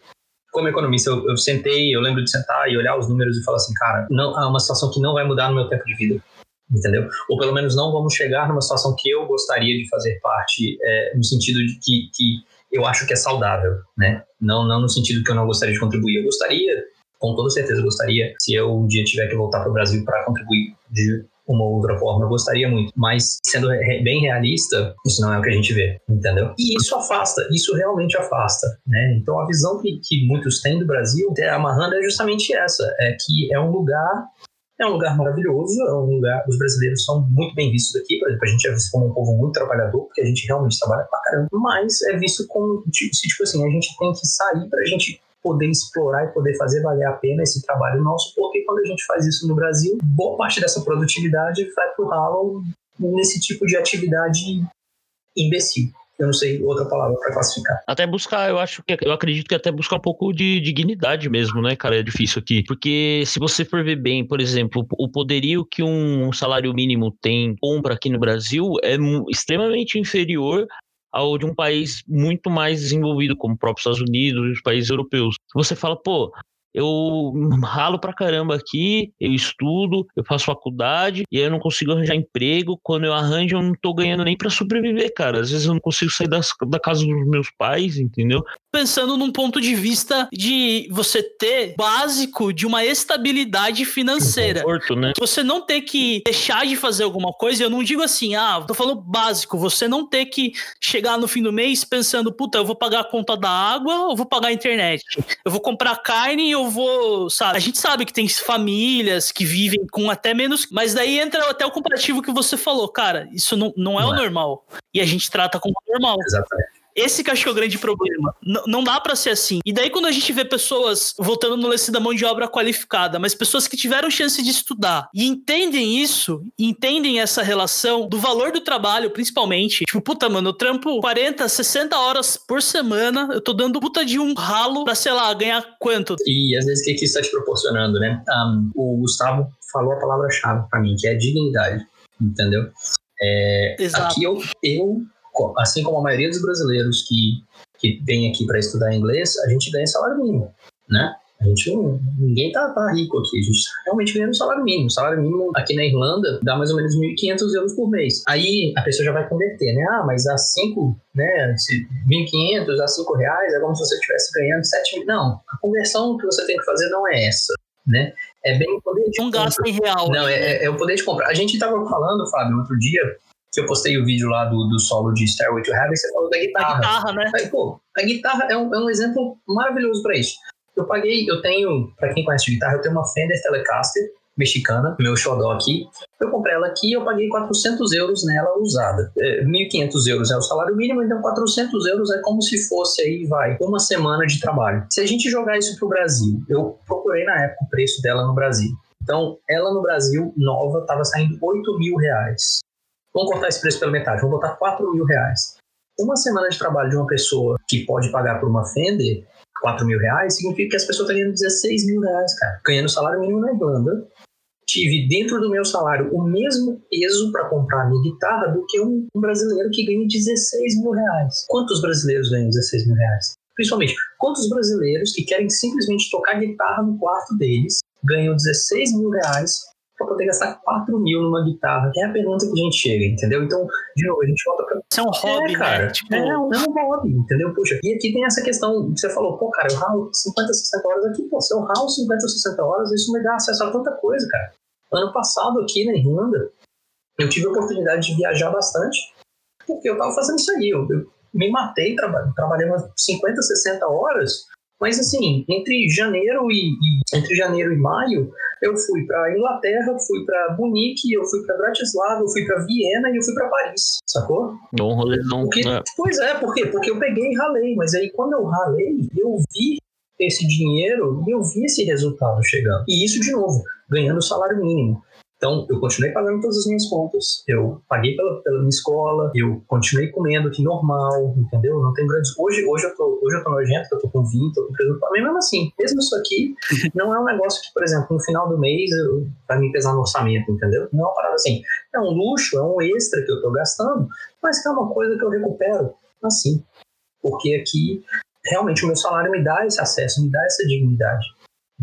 Como economista, eu sentei, eu lembro de sentar e olhar os números e falar assim, cara, não, é uma situação que não vai mudar no meu tempo de vida, entendeu? Ou pelo menos não vamos chegar numa situação que eu gostaria de fazer parte, no sentido de que eu acho que é saudável, né? Não no sentido que eu não gostaria de contribuir. Eu gostaria, com toda certeza gostaria, se eu um dia tiver que voltar para o Brasil para contribuir de uma ou outra forma, eu gostaria muito, mas sendo bem realista, isso não é o que a gente vê, entendeu? E isso afasta, isso realmente afasta, né? Então a visão que muitos têm do Brasil, até amarrando, é justamente essa, é que é um lugar maravilhoso, os brasileiros são muito bem vistos aqui, por exemplo, a gente é visto como um povo muito trabalhador, porque a gente realmente trabalha pra caramba, mas é visto como, tipo assim, a gente tem que sair pra gente poder explorar e poder fazer valer a pena esse trabalho nosso, porque quando a gente faz isso no Brasil, boa parte dessa produtividade vai pro ralo nesse tipo de atividade imbecil. Eu não sei outra palavra pra classificar. Até buscar, eu acredito que até buscar um pouco de dignidade mesmo, né, cara? É difícil aqui. Porque se você for ver bem, por exemplo, o poderio que um salário mínimo tem, compra aqui no Brasil, é extremamente inferior ao de um país muito mais desenvolvido, como o próprio Estados Unidos e os países europeus. Você fala, pô, eu ralo pra caramba aqui, eu estudo, eu faço faculdade, e aí eu não consigo arranjar emprego. Quando eu arranjo, eu não tô ganhando nem pra sobreviver, cara. Às vezes eu não consigo sair da casa dos meus pais, entendeu? Pensando num ponto de vista de você ter básico de uma estabilidade financeira. Um conforto, né? Você não ter que deixar de fazer alguma coisa. Eu não digo assim, tô falando básico. Você não ter que chegar no fim do mês pensando, puta, eu vou pagar a conta da água ou vou pagar a internet? Eu vou comprar carne ou vou, sabe? A gente sabe que tem famílias que vivem com até menos, mas daí entra até o comparativo que você falou, cara, isso não é o normal. E a gente trata como normal. Exatamente. Esse que acho que é o grande problema. Não dá pra ser assim. E daí quando a gente vê pessoas voltando no lance da mão de obra qualificada, mas pessoas que tiveram chance de estudar e entendem isso, entendem essa relação do valor do trabalho, principalmente. Tipo, puta, mano, eu trampo 40, 60 horas por semana, eu tô dando puta de um ralo pra, sei lá, ganhar quanto? E às vezes o que isso tá te proporcionando, né? O Gustavo falou a palavra-chave pra mim, que é dignidade, entendeu? Exato. Aqui eu assim como a maioria dos brasileiros que vem aqui para estudar inglês, a gente ganha salário mínimo, né? A gente ninguém tá rico aqui, a gente tá realmente ganhando salário mínimo. O salário mínimo aqui na Irlanda dá mais ou menos 1.500 euros por mês. Aí a pessoa já vai converter, né? Mas a 5, né? 1.500 a 5 reais é como se você estivesse ganhando 7.000. Não, a conversão que você tem que fazer não é essa, né? É bem o poder de compra. Um gasto real. Não, é o poder de compra. A gente tava falando, Fábio, outro dia, que eu postei o vídeo lá do solo de Stairway to Heaven, você falou da guitarra. A guitarra, né? Aí, pô, a guitarra é um exemplo maravilhoso pra isso. Pra quem conhece de guitarra, eu tenho uma Fender Telecaster mexicana, meu xodó aqui. Eu comprei ela aqui e eu paguei 400 euros nela usada. 1.500 euros é o salário mínimo, então 400 euros é como se fosse aí, uma semana de trabalho. Se a gente jogar isso pro Brasil, eu procurei na época o preço dela no Brasil. Então, ela no Brasil, nova, tava saindo 8 mil reais. Vamos cortar esse preço pela metade, vamos botar 4 mil reais. Uma semana de trabalho de uma pessoa que pode pagar por uma Fender, 4 mil reais, significa que as pessoas estão ganhando 16 mil reais, cara. Ganhando salário mínimo na Irlanda, tive dentro do meu salário o mesmo peso para comprar a minha guitarra do que um brasileiro que ganha 16 mil reais. Quantos brasileiros ganham 16 mil reais? Principalmente, quantos brasileiros que querem simplesmente tocar guitarra no quarto deles ganham 16 mil reais para poder gastar 4 mil numa guitarra? Que é a pergunta que a gente chega, entendeu? Então, de novo, a gente volta pra... Isso é um hobby, cara. Tipo... É um hobby, entendeu? Puxa, e aqui tem essa questão, você falou, pô, cara, eu ralo 50, 60 horas aqui, pô, se eu ralo 50, 60 horas, isso me dá acesso a tanta coisa, cara. Ano passado, aqui na Irlanda, eu tive a oportunidade de viajar bastante, porque eu tava fazendo isso aí, eu me matei, trabalhei umas 50, 60 horas, mas assim, entre janeiro e maio, eu fui para Inglaterra, fui para Munique, eu fui para Bratislava, eu fui para Viena e eu fui para Paris, sacou? Bom rolê, não. Pois é, por quê? Porque eu peguei e ralei, mas aí quando eu ralei, eu vi esse dinheiro e eu vi esse resultado chegando. E isso, de novo, ganhando o salário mínimo. Então, eu continuei pagando todas as minhas contas, eu paguei pela minha escola, eu continuei comendo aqui normal, entendeu? Não tem grandes... Hoje eu tô nojento, eu tô com vinho, tô com presunto, mas mesmo assim, mesmo isso aqui não é um negócio que, por exemplo, no final do mês vai me pesar no orçamento, entendeu? Não é uma parada assim, é um luxo, é um extra que eu tô gastando, mas que é uma coisa que eu recupero, assim. Porque aqui, realmente, o meu salário me dá esse acesso, me dá essa dignidade.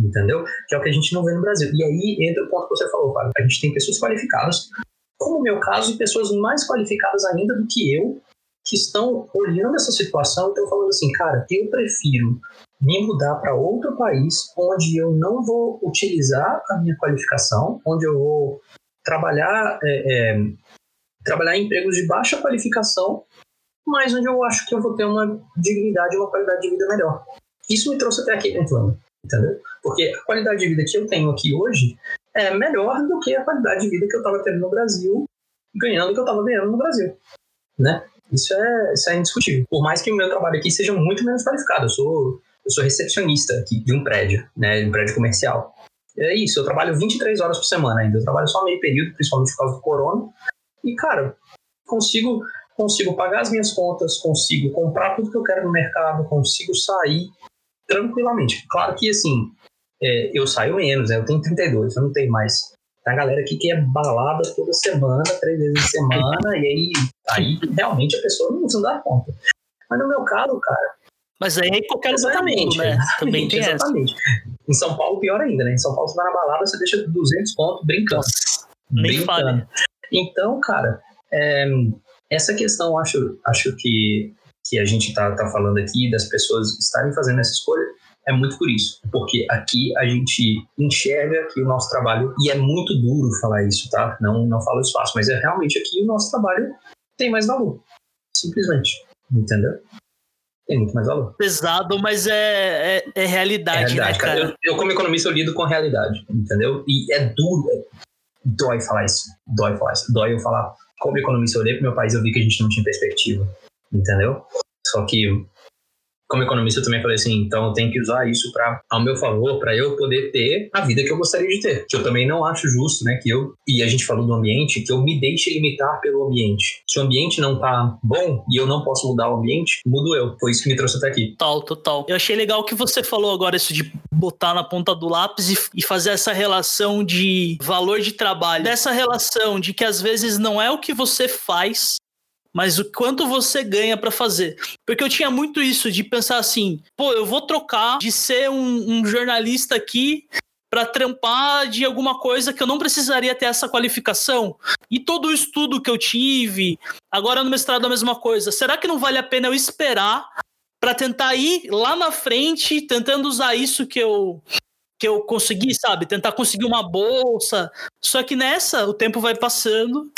Entendeu? Que é o que a gente não vê no Brasil. E aí entra o ponto que você falou, Fábio. A gente tem pessoas qualificadas, como no meu caso, pessoas mais qualificadas ainda do que eu, que estão olhando essa situação e estão falando assim, cara, eu prefiro me mudar para outro país onde eu não vou utilizar a minha qualificação, onde eu vou trabalhar em empregos de baixa qualificação, mas onde eu acho que eu vou ter uma dignidade, uma qualidade de vida melhor. Isso me trouxe até aqui, então. Entendeu? Porque a qualidade de vida que eu tenho aqui hoje é melhor do que a qualidade de vida que eu estava tendo no Brasil, ganhando o que eu estava ganhando no Brasil, né? Isso é indiscutível. Por mais que o meu trabalho aqui seja muito menos qualificado, eu sou recepcionista aqui de um prédio, né? De um prédio comercial. É isso, eu trabalho 23 horas por semana ainda, eu trabalho só meio período, principalmente por causa do corona, e cara, consigo pagar as minhas contas, consigo comprar tudo que eu quero no mercado, consigo sair tranquilamente. Claro que, assim, eu saio menos, né? Eu tenho 32, eu não tenho mais. Tem a galera aqui que é balada toda semana, 3 vezes por semana, e aí realmente a pessoa não dá conta. Mas no meu caso, cara... Mas aí é qualquer exatamente, mundo, né? Também tem exatamente. Essa. Em São Paulo, pior ainda, né? Em São Paulo, você vai na balada, você deixa 200 conto brincando. Nossa, nem fale. Então, cara, essa questão, eu acho que a gente tá falando aqui, das pessoas estarem fazendo essa escolha, é muito por isso. Porque aqui a gente enxerga que o nosso trabalho, e é muito duro falar isso, tá? Não falo isso fácil, mas é realmente aqui o nosso trabalho tem mais valor. Simplesmente. Entendeu? Tem muito mais valor. Pesado, mas é realidade, né, cara? Eu, como economista, eu lido com realidade, entendeu? E é duro, dói falar isso. Dói eu falar, como economista, eu olhei pro meu país, eu vi que a gente não tinha perspectiva. Entendeu? Só que, como economista, eu também falei assim, então eu tenho que usar isso ao meu favor, para eu poder ter a vida que eu gostaria de ter. Que eu também não acho justo, né, e a gente falou do ambiente, que eu me deixe limitar pelo ambiente. Se o ambiente não tá bom e eu não posso mudar o ambiente, mudo eu. Foi isso que me trouxe até aqui. Total. Eu achei legal que você falou agora isso de botar na ponta do lápis e fazer essa relação de valor de trabalho. Dessa relação de que às vezes não é o que você faz, mas o quanto você ganha pra fazer. Porque eu tinha muito isso de pensar assim, pô, eu vou trocar de ser um jornalista aqui pra trampar de alguma coisa que eu não precisaria ter essa qualificação. E todo o estudo que eu tive, agora no mestrado a mesma coisa. Será que não vale a pena eu esperar pra tentar ir lá na frente, tentando usar isso que eu consegui, sabe? Tentar conseguir uma bolsa. Só que nessa, o tempo vai passando...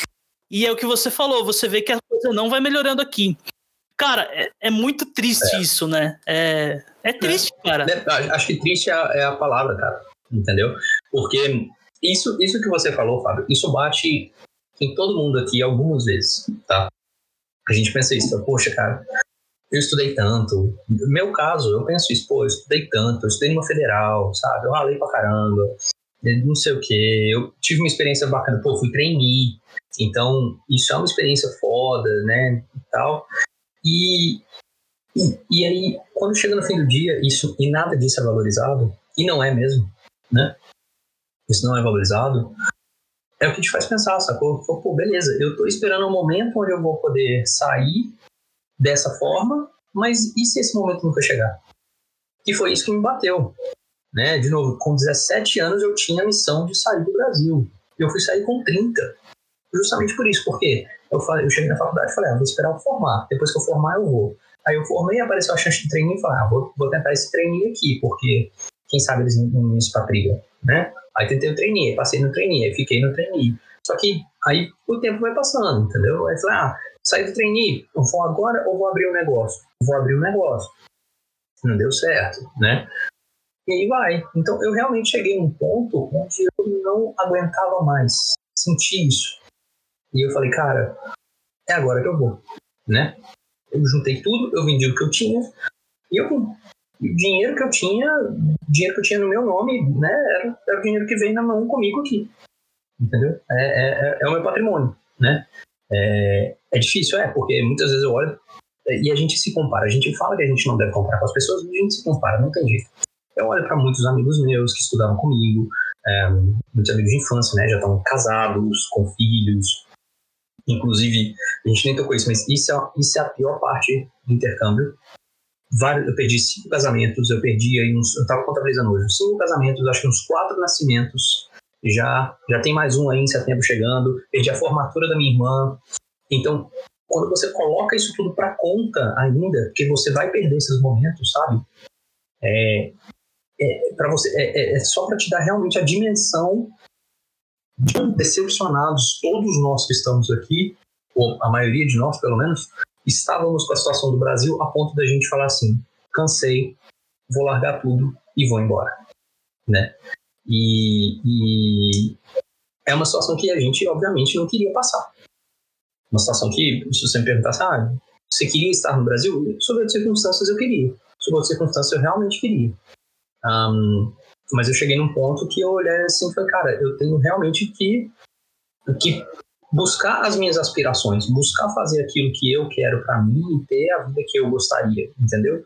E é o que você falou, você vê que a coisa não vai melhorando aqui. Cara, é muito triste isso, né? É triste, cara. Acho que triste é a palavra, cara. Entendeu? Porque isso que você falou, Fábio, isso bate em todo mundo aqui algumas vezes, tá? A gente pensa isso, poxa, cara, eu estudei tanto. No meu caso, eu penso isso, pô, eu estudei tanto, eu estudei numa federal, sabe? Eu ralei pra caramba, não sei o quê. Eu tive uma experiência bacana, pô, fui trainee. Então, isso é uma experiência foda, né, e tal. E aí, quando chega no fim do dia, isso e nada disso é valorizado, e não é mesmo, né? Isso não é valorizado, é o que te faz pensar, sacou? Pô, beleza, eu tô esperando um momento onde eu vou poder sair dessa forma, mas e se esse momento nunca chegar? E foi isso que me bateu, né? De novo, com 17 anos eu tinha a missão de sair do Brasil. E eu fui sair com 30. Justamente por isso, porque eu cheguei na faculdade e falei, vou esperar eu formar. Depois que eu formar, eu vou. Aí eu formei e apareceu a chance de treininho e falei, vou tentar esse treininho aqui, porque quem sabe eles não me espatrigam, né? Aí tentei o treininho, passei no treininho, aí fiquei no treininho. Só que aí o tempo vai passando, entendeu? Aí falei, saí do treininho, eu vou agora ou vou abrir um negócio? Vou abrir um negócio. Não deu certo, né? E aí vai. Então eu realmente cheguei a um ponto onde eu não aguentava mais sentir isso. E eu falei, cara, é agora que eu vou, né? Eu juntei tudo, eu vendi o que eu tinha, e o dinheiro que eu tinha no meu nome, né, era o dinheiro que veio na mão comigo aqui, entendeu? É o meu patrimônio, né? É difícil, porque muitas vezes eu olho e a gente se compara, a gente fala que a gente não deve comparar com as pessoas, mas a gente se compara, não tem jeito. Eu olho para muitos amigos meus que estudaram comigo, muitos amigos de infância, né, já estão casados, com filhos. Inclusive, a gente nem tocou isso, mas isso é a pior parte do intercâmbio. Eu perdi 5 casamentos, eu perdi aí uns... Eu estava contabilizando hoje 5 casamentos, acho que uns 4 nascimentos. Já tem mais um aí em setembro chegando. Perdi a formatura da minha irmã. Então, quando você coloca isso tudo para conta ainda, porque você vai perder esses momentos, sabe? É só para te dar realmente a dimensão... Decepcionados, todos nós que estamos aqui, ou a maioria de nós pelo menos, estávamos com a situação do Brasil a ponto da gente falar assim, cansei, vou largar tudo e vou embora, né? E é uma situação que a gente obviamente não queria passar, uma situação que, se você me perguntasse, você queria estar no Brasil? Sob as circunstâncias eu queria, sob as circunstâncias eu realmente queria. Mas eu cheguei num ponto que eu olhei assim e falei, cara, eu tenho realmente que buscar as minhas aspirações, buscar fazer aquilo que eu quero pra mim e ter a vida que eu gostaria, entendeu?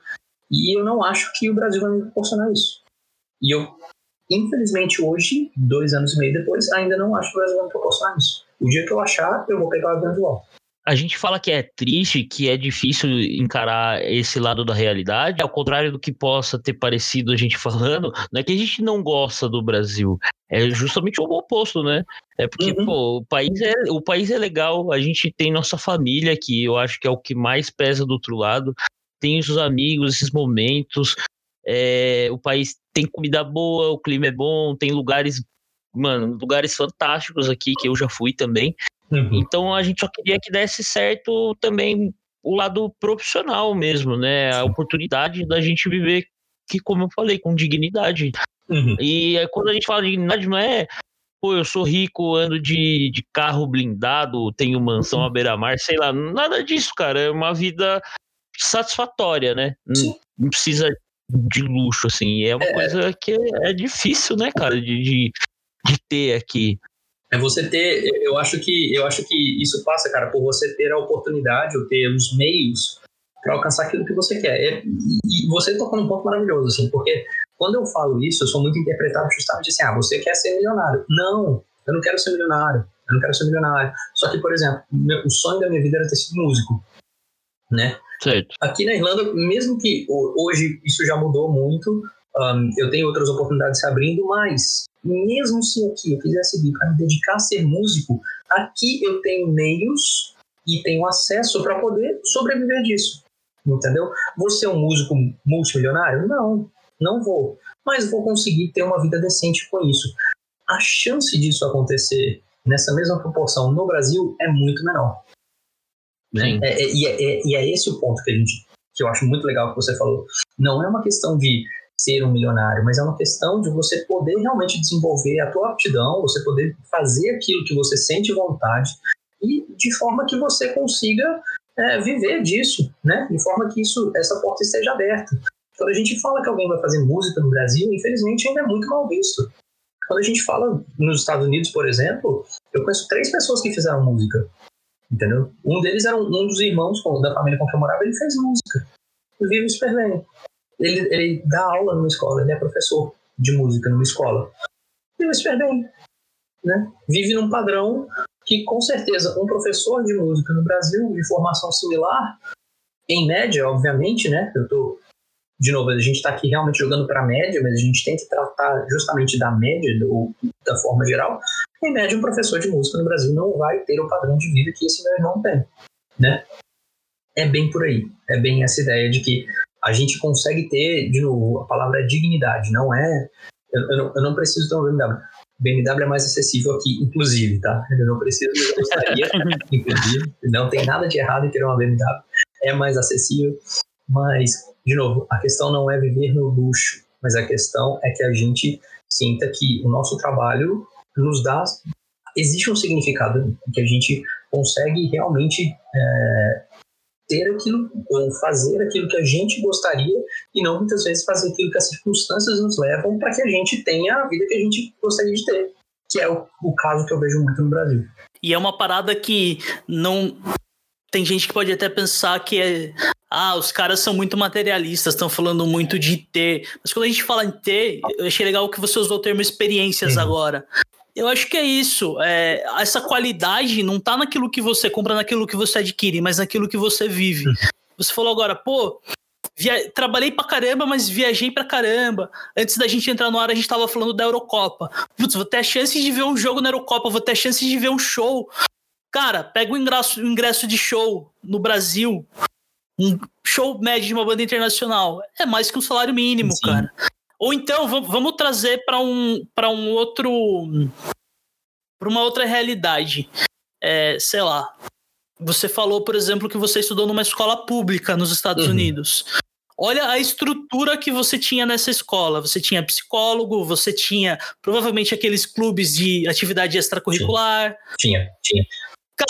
E eu não acho que o Brasil vai me proporcionar isso. E eu, infelizmente hoje, 2 anos e meio depois, ainda não acho que o Brasil vai me proporcionar isso. O dia que eu achar, eu vou pegar o avião de volta. A gente fala que é triste, que é difícil encarar esse lado da realidade, ao contrário do que possa ter parecido a gente falando, não é que a gente não gosta do Brasil, é justamente o oposto, né? É porque, o país é legal, a gente tem nossa família aqui, eu acho que é o que mais pesa do outro lado, tem os amigos, esses momentos, o país tem comida boa, o clima é bom, tem lugares fantásticos aqui, que eu já fui também. Então a gente só queria que desse certo também o lado profissional mesmo, né? A oportunidade da gente viver, que como eu falei, com dignidade. E quando a gente fala de dignidade, não é eu sou rico, ando de carro blindado, tenho mansão à beira-mar, sei lá, nada disso, cara. É uma vida satisfatória, né? Não precisa de luxo, assim. É uma coisa que é difícil, né, cara, de ter aqui. É você ter, eu acho que isso passa, cara, por você ter a oportunidade ou ter os meios para alcançar aquilo que você quer. E você tocou num ponto maravilhoso, assim, porque quando eu falo isso, eu sou muito interpretado justamente assim, você quer ser milionário. Não, eu não quero ser milionário, eu não quero ser milionário. Só que, por exemplo, o sonho da minha vida era ter sido músico, né? Certo. Aqui na Irlanda, mesmo que hoje isso já mudou muito, eu tenho outras oportunidades se abrindo, mas... Mesmo se aqui eu quiser seguir para me dedicar a ser músico, aqui eu tenho meios e tenho acesso para poder sobreviver disso, entendeu? Vou ser um músico multimilionário? Não, não vou. Mas vou conseguir ter uma vida decente com isso. A chance disso acontecer nessa mesma proporção no Brasil é muito menor. Né? E é esse o ponto que eu acho muito legal que você falou. Não é uma questão de... ser um milionário, mas é uma questão de você poder realmente desenvolver a tua aptidão, você poder fazer aquilo que você sente vontade e de forma que você consiga viver disso, né? De forma que essa porta esteja aberta. Quando a gente fala que alguém vai fazer música no Brasil, infelizmente ainda é muito mal visto. Quando a gente fala nos Estados Unidos, por exemplo, eu conheço 3 pessoas que fizeram música, entendeu? Um deles era um dos irmãos da família com que eu morava, ele fez música, ele vive super bem. Ele dá aula numa escola, ele é professor de música numa escola. Vive super bem, né? Vive num padrão que, com certeza, um professor de música no Brasil, de formação similar, em média, obviamente, né? Eu estou de novo, a gente está aqui realmente jogando para a média, mas a gente tem que tratar justamente da média, da forma geral. Em média, um professor de música no Brasil não vai ter o padrão de vida que esse meu irmão tem, né? É bem por aí, é bem essa ideia de que a gente consegue ter, de novo, a palavra é dignidade, não é... Eu não preciso ter um BMW. BMW é mais acessível aqui, inclusive, tá? Eu não preciso, mas eu gostaria, inclusive. Não tem nada de errado em ter uma BMW. É mais acessível, mas... De novo, a questão não é viver no luxo, mas a questão é que a gente sinta que o nosso trabalho nos dá... Existe um significado que a gente consegue realmente ter aquilo, fazer aquilo que a gente gostaria e não muitas vezes fazer aquilo que as circunstâncias nos levam para que a gente tenha a vida que a gente gostaria de ter, que é o caso que eu vejo muito no Brasil. E é uma parada que não... Tem gente que pode até pensar que é... Ah, os caras são muito materialistas, estão falando muito de ter. Mas quando a gente fala em ter, eu achei legal que você usou o termo experiências agora. Eu acho que é isso. Essa qualidade não tá naquilo que você compra, naquilo que você adquire, mas naquilo que você vive. Você falou agora, pô, trabalhei pra caramba, mas viajei pra caramba. Antes da gente entrar no ar, a gente tava falando da Eurocopa. Putz, vou ter a chance de ver um jogo na Eurocopa, vou ter a chance de ver um show. Cara, pega o ingresso de show no Brasil... Um show médio de uma banda internacional é mais que um salário mínimo, sim, cara. Ou então, vamos trazer para uma outra realidade. Sei lá. Você falou, por exemplo, que você estudou numa escola pública nos Estados Unidos. Olha a estrutura que você tinha nessa escola. Você tinha psicólogo, você tinha provavelmente aqueles clubes de atividade extracurricular. Tinha.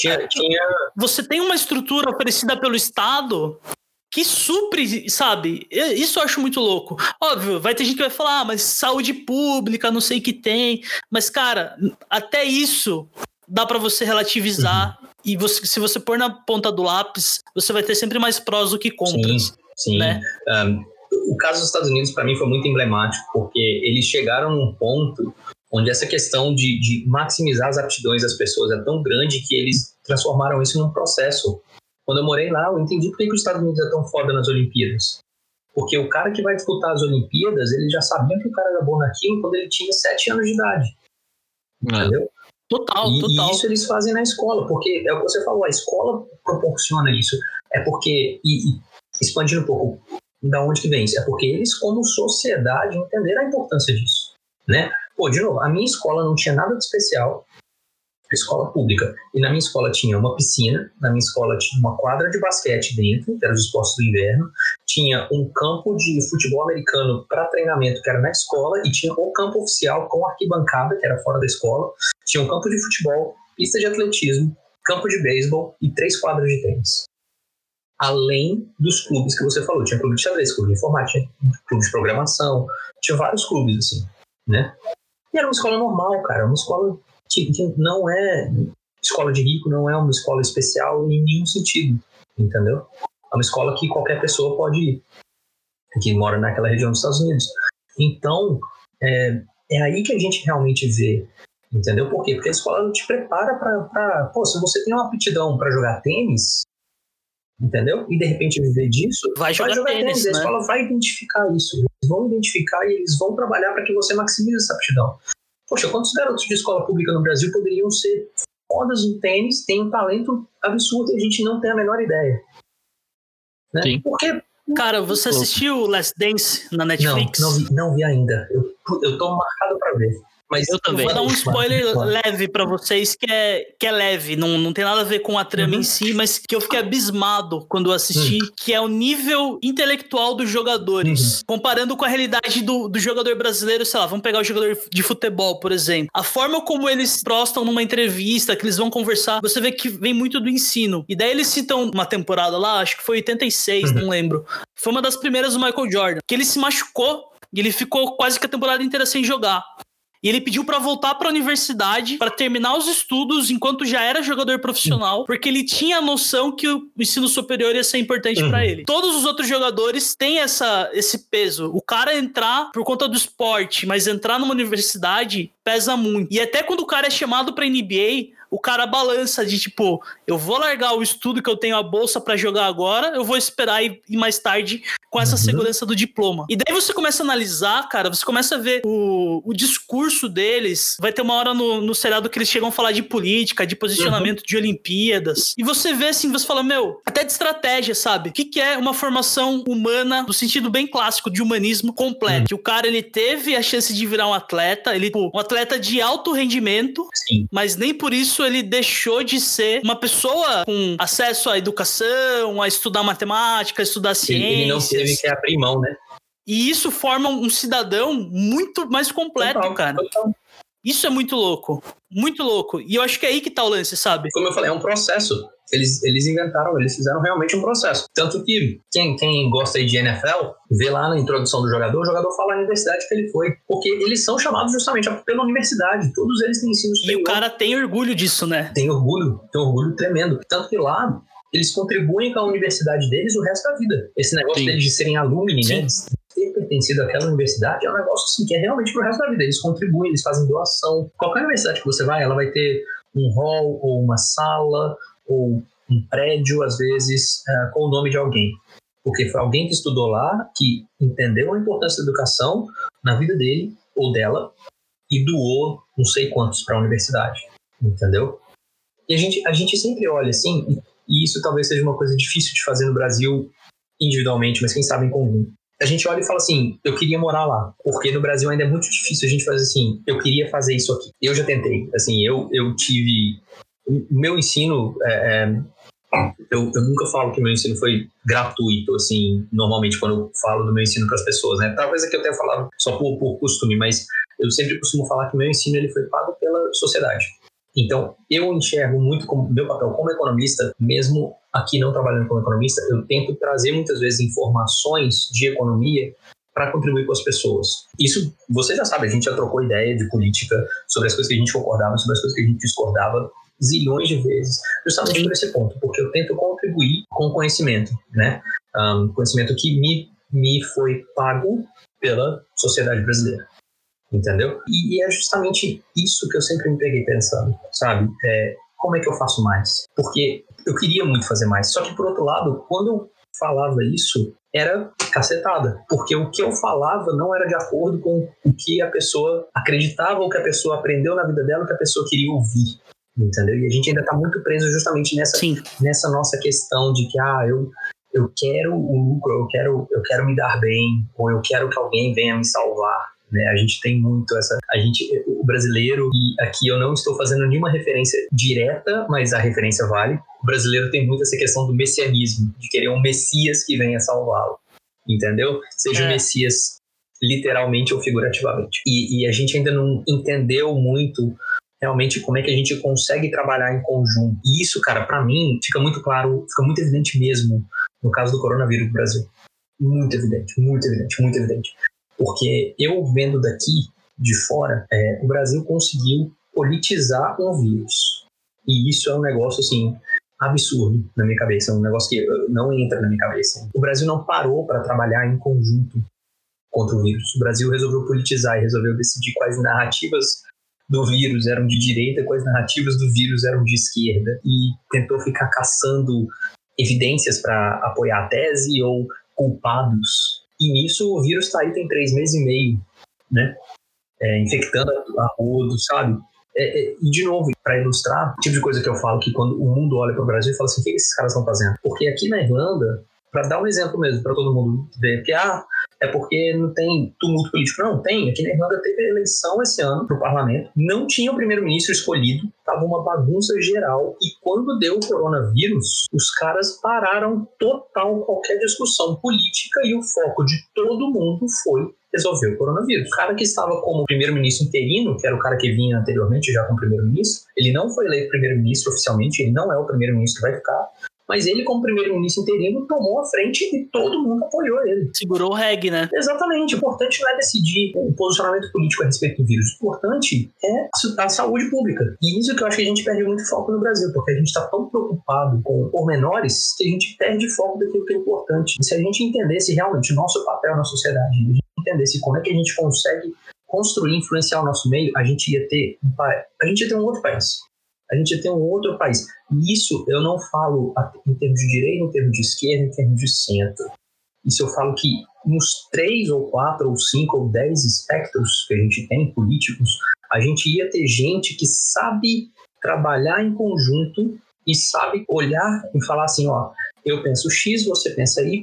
Cara, você tem uma estrutura oferecida pelo Estado que supre, sabe? Isso eu acho muito louco. Óbvio, vai ter gente que vai falar, mas saúde pública, não sei o que tem. Mas, cara, até isso dá pra você relativizar. E se você pôr na ponta do lápis, você vai ter sempre mais prós do que contras. Sim. Né? O caso dos Estados Unidos, pra mim, foi muito emblemático, porque eles chegaram num ponto... onde essa questão de maximizar as aptidões das pessoas é tão grande que eles transformaram isso num processo. Quando eu morei lá, eu entendi por que os Estados Unidos é tão foda nas Olimpíadas. Porque o cara que vai disputar as Olimpíadas, ele já sabia que o cara era bom naquilo quando ele tinha 7 anos de idade. Entendeu? Total. E isso eles fazem na escola, porque é o que você falou, a escola proporciona isso. É porque, e expandindo um pouco, da onde que vem isso? É porque eles, como sociedade, entenderam a importância disso, né? Pô, de novo, a minha escola não tinha nada de especial, escola pública. E na minha escola tinha uma piscina, na minha escola tinha uma quadra de basquete dentro, que era os esportes do inverno, tinha um campo de futebol americano para treinamento, que era na escola, e tinha o campo oficial com arquibancada, que era fora da escola, tinha um campo de futebol, pista de atletismo, campo de beisebol e 3 quadras de tênis. Além dos clubes que você falou, tinha clube de xadrez, clube de informática, clube de programação, tinha vários clubes, assim, né? E era uma escola normal, cara, uma escola que não é escola de rico, não é uma escola especial em nenhum sentido, entendeu? É uma escola que qualquer pessoa pode ir, que mora naquela região dos Estados Unidos. Então, é aí que a gente realmente vê, entendeu? Por quê? Porque a escola te prepara para se você tem uma aptidão para jogar tênis, entendeu? E de repente viver disso, vai jogar tênis, né? A escola vai identificar isso, eles vão identificar e eles vão trabalhar para que você maximize essa aptidão. Poxa, quantos garotos de escola pública no Brasil poderiam ser fodas no tênis, têm um talento absurdo e a gente não tem a menor ideia, né? Sim. Porque... Cara, você assistiu Last Dance na Netflix? Não vi ainda, eu tô marcado pra ver. Mas eu também. Vou dar um spoiler leve pra vocês, que é leve, não tem nada a ver com a trama em si, mas que eu fiquei abismado quando eu assisti, que é o nível intelectual dos jogadores. Comparando com a realidade do jogador brasileiro, sei lá, vamos pegar o jogador de futebol, por exemplo. A forma como eles prostam numa entrevista, que eles vão conversar, você vê que vem muito do ensino. E daí eles citam uma temporada lá, acho que foi 86, não lembro. Foi uma das primeiras do Michael Jordan, que ele se machucou e ele ficou quase que a temporada inteira sem jogar. E ele pediu pra voltar pra universidade pra terminar os estudos enquanto já era jogador profissional, porque ele tinha a noção que o ensino superior ia ser importante pra ele. Todos os outros jogadores têm esse peso. O cara entrar por conta do esporte, mas entrar numa universidade pesa muito. E até quando o cara é chamado pra NBA... o cara balança de tipo, eu vou largar o estudo que eu tenho a bolsa pra jogar agora, eu vou esperar e mais tarde com essa segurança do diploma. E daí você começa a analisar, cara, você começa a ver o discurso deles. Vai ter uma hora no seriado que eles chegam a falar de política, de posicionamento de Olimpíadas. E você vê assim, você fala, meu, até de estratégia, sabe? O que é uma formação humana, no sentido bem clássico de humanismo completo. Que o cara, ele teve a chance de virar um atleta, ele, um atleta de alto rendimento, sim, mas nem por isso ele deixou de ser uma pessoa com acesso à educação, a estudar matemática, a estudar ciências. Ele não teve que abrir mão, né? E isso forma um cidadão muito mais completo, total, cara. Total. Isso é muito louco. Muito louco. E eu acho que é aí que tá o lance, sabe? Como eu falei, é um processo. Eles inventaram, eles fizeram realmente um processo. Tanto que quem gosta aí de NFL, vê lá na introdução do jogador, o jogador fala a universidade que ele foi. Porque eles são chamados justamente pela universidade. Todos eles têm ensino superior. E o cara tem orgulho disso, né? Tem orgulho tremendo. Tanto que lá, eles contribuem com a universidade deles o resto da vida. Esse negócio, sim, deles de serem alumni, sim, né? Ter pertencido àquela universidade é um negócio assim, que é realmente pro resto da vida. Eles contribuem, eles fazem doação. Qualquer universidade que você vai, ela vai ter um hall ou uma sala ou um prédio, às vezes, com o nome de alguém. Porque foi alguém que estudou lá, que entendeu a importância da educação na vida dele ou dela e doou não sei quantos para a universidade. Entendeu? E a gente sempre olha assim, e isso talvez seja uma coisa difícil de fazer no Brasil individualmente, mas quem sabe em conjunto. A gente olha e fala assim, eu queria morar lá, porque no Brasil ainda é muito difícil a gente fazer assim, eu queria fazer isso aqui. Eu já tentei, assim, eu tive... O meu ensino, eu nunca falo que o meu ensino foi gratuito, assim, normalmente quando eu falo do meu ensino para as pessoas, né? Talvez aqui eu tenha falado só por costume, mas eu sempre costumo falar que o meu ensino ele foi pago pela sociedade. Então, eu enxergo muito como meu papel como economista, mesmo aqui não trabalhando como economista, eu tento trazer muitas vezes informações de economia para contribuir com as pessoas. Isso, você já sabe, a gente já trocou ideia de política sobre as coisas que a gente concordava, sobre as coisas que a gente discordava, zilhões de vezes, justamente por esse ponto, porque eu tento contribuir com conhecimento, né? Conhecimento que me foi pago pela sociedade brasileira. Entendeu? E é justamente isso que eu sempre me peguei pensando, sabe? Como é que eu faço mais? Porque eu queria muito fazer mais, só que por outro lado, quando eu falava isso, era cacetada, porque o que eu falava não era de acordo com o que a pessoa acreditava, o que a pessoa aprendeu na vida dela, o que a pessoa queria ouvir, entendeu? E a gente ainda está muito preso justamente nessa nossa questão de que, eu quero o lucro, eu quero me dar bem, ou eu quero que alguém venha me salvar. A gente tem muito essa... o brasileiro, e aqui eu não estou fazendo nenhuma referência direta, mas a referência vale. O brasileiro tem muito essa questão do messianismo, de querer um Messias que venha salvá-lo, entendeu? Seja o Messias literalmente ou figurativamente. E a gente ainda não entendeu muito realmente como é que a gente consegue trabalhar em conjunto. E isso, cara, pra mim, fica muito claro, fica muito evidente mesmo no caso do coronavírus no Brasil. Muito evidente, muito evidente, muito evidente. Porque eu vendo daqui de fora, o Brasil conseguiu politizar um vírus. E isso é um negócio, assim, absurdo na minha cabeça. É um negócio que não entra na minha cabeça. O Brasil não parou para trabalhar em conjunto contra o vírus. O Brasil resolveu politizar e resolveu decidir quais narrativas do vírus eram de direita, quais narrativas do vírus eram de esquerda. E tentou ficar caçando evidências para apoiar a tese ou culpados. E nisso o vírus está aí tem 3 meses e meio, né? Infectando a rodo, sabe? E de novo, para ilustrar, o tipo de coisa que eu falo que quando o mundo olha para o Brasil e fala assim, o que esses caras estão fazendo? Porque aqui na Irlanda, para dar um exemplo mesmo, para todo mundo ver, que é porque não tem tumulto político. Não, tem. Aqui na Irlanda teve a eleição esse ano para o parlamento, não tinha o primeiro-ministro escolhido, estava uma bagunça geral, e quando deu o coronavírus, os caras pararam total qualquer discussão política e o foco de todo mundo foi resolver o coronavírus. O cara que estava como primeiro-ministro interino, que era o cara que vinha anteriormente já como primeiro-ministro, ele não foi eleito primeiro-ministro oficialmente, ele não é o primeiro-ministro que vai ficar, mas ele, como primeiro-ministro interino, tomou a frente e todo mundo apoiou ele. Segurou o reggae, né? Exatamente. O importante não é decidir o posicionamento político a respeito do vírus. O importante é a saúde pública. E isso que eu acho que a gente perde muito foco no Brasil, porque a gente está tão preocupado com pormenores que a gente perde foco daquilo que é importante. E se a gente entendesse realmente o nosso papel na sociedade, a gente entendesse como é que a gente consegue construir, influenciar o nosso meio, a gente ia ter um outro país. a gente ia ter um outro país. E isso eu não falo em termos de direita, em termos de esquerda, em termos de centro. Isso eu falo que nos 3 ou 4 ou 5 ou 10 espectros que a gente tem políticos, a gente ia ter gente que sabe trabalhar em conjunto e sabe olhar e falar assim, ó, eu penso X, você pensa Y,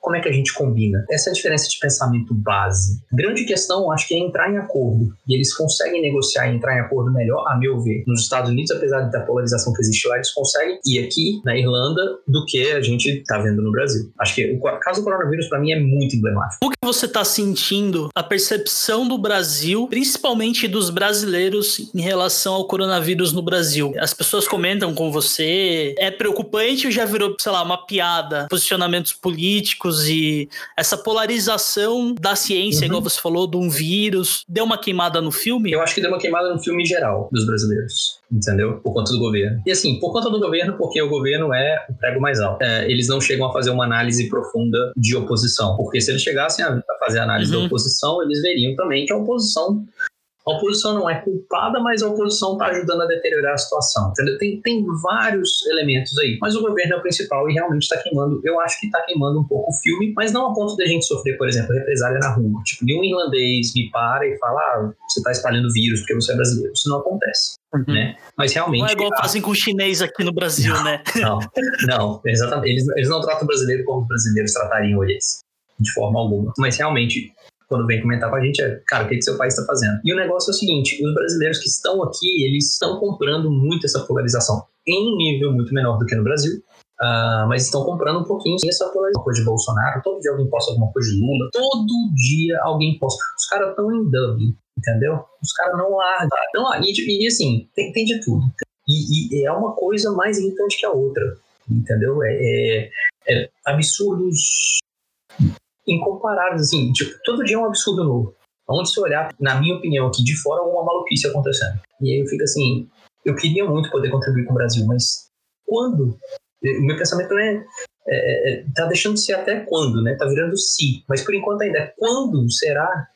como é que a gente combina? Essa é a diferença de pensamento base. Grande questão, acho que é entrar em acordo. E eles conseguem negociar e entrar em acordo melhor, a meu ver. Nos Estados Unidos, apesar da polarização que existe lá, eles conseguem ir aqui na Irlanda do que a gente está vendo no Brasil. Acho que o caso do coronavírus, para mim, é muito emblemático. O que você está sentindo, a percepção do Brasil, principalmente dos brasileiros, em relação ao coronavírus no Brasil? As pessoas comentam com você, é preocupante ou já virou, sei lá, uma piada? Posicionamentos políticos, e essa polarização da ciência, igual você falou, de um vírus, deu uma queimada no filme? Eu acho que deu uma queimada no filme geral dos brasileiros, entendeu? Por conta do governo. E assim, por conta do governo, porque o governo é o prego mais alto. Eles não chegam a fazer uma análise profunda de oposição, porque se eles chegassem a fazer análise da oposição, eles veriam também que a oposição não é culpada, mas a oposição está ajudando a deteriorar a situação. Tem vários elementos aí. Mas o governo é o principal e realmente está queimando. Eu acho que está queimando um pouco o filme, mas não a ponto de a gente sofrer, por exemplo, represália na rua. Tipo, nenhum irlandês me para e fala, ah, você está espalhando vírus porque você é brasileiro. Isso não acontece. Né? Mas realmente, não é igual fazem com o chinês aqui no Brasil, não, né? Não, exatamente. Eles não tratam o brasileiro como os brasileiros tratariam eles, de forma alguma. Mas realmente, quando vem comentar com a gente, é, cara, o que seu país está fazendo? E o negócio é o seguinte, os brasileiros que estão aqui, eles estão comprando muito essa polarização, em um nível muito menor do que no Brasil, mas estão comprando um pouquinho essa polarização. Uma coisa de Bolsonaro, todo dia alguém posta alguma coisa de Lula, todo dia alguém posta. Os caras estão em Dublin, entendeu? Os caras não largam. E assim, tem de tudo. E é uma coisa mais irritante que a outra, entendeu? É absurdos incomparáveis, assim, tipo, todo dia é um absurdo novo. Onde se olhar, na minha opinião, aqui de fora, uma maluquice acontecendo. E aí eu fico assim, eu queria muito poder contribuir com o Brasil, mas quando? O meu pensamento não é, tá deixando de ser até quando, né? Tá virando se. Mas por enquanto ainda é quando será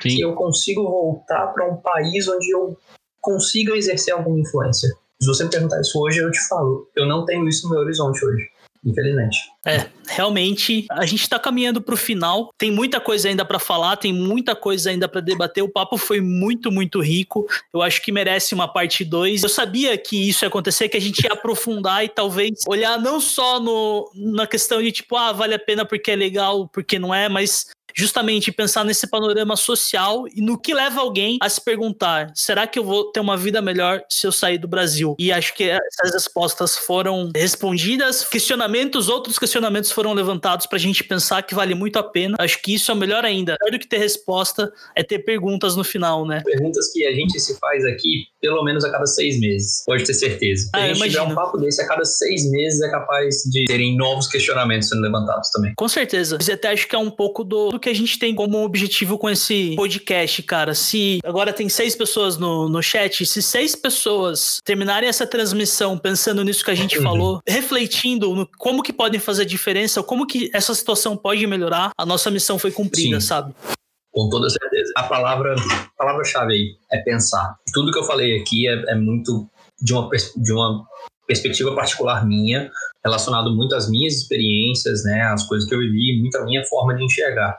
que eu consigo voltar para um país onde eu consiga exercer alguma influência? Se você me perguntar isso hoje, eu te falo. Eu não tenho isso no meu horizonte hoje, infelizmente. Realmente, a gente tá caminhando pro final, tem muita coisa ainda pra falar, tem muita coisa ainda pra debater, o papo foi muito, muito rico, eu acho que merece uma parte 2, eu sabia que isso ia acontecer, que a gente ia aprofundar e talvez olhar não só na questão de tipo, ah, vale a pena porque é legal, porque não é, mas justamente pensar nesse panorama social e no que leva alguém a se perguntar, será que eu vou ter uma vida melhor se eu sair do Brasil? E acho que essas respostas foram respondidas, outros questionamentos foram levantados pra gente pensar que vale muito a pena. Acho que isso é melhor ainda. Melhor do que ter resposta é ter perguntas no final, né? Perguntas que a gente se faz aqui pelo menos a cada 6 meses, pode ter certeza. Se a gente tiver um papo desse a cada 6 meses é capaz de terem novos questionamentos sendo levantados também. Com certeza. Mas até acho que é um pouco do que a gente tem como objetivo com esse podcast, cara. Se agora tem 6 pessoas no chat, se 6 pessoas terminarem essa transmissão pensando nisso que a gente falou, refletindo no como que podem fazer diferença, como que essa situação pode melhorar, a nossa missão foi cumprida, sim, sabe? Com toda certeza. A palavra-chave aí é pensar. Tudo que eu falei aqui é muito de uma perspectiva particular minha, relacionado muito às minhas experiências, né, às coisas que eu vivi, muito à minha forma de enxergar.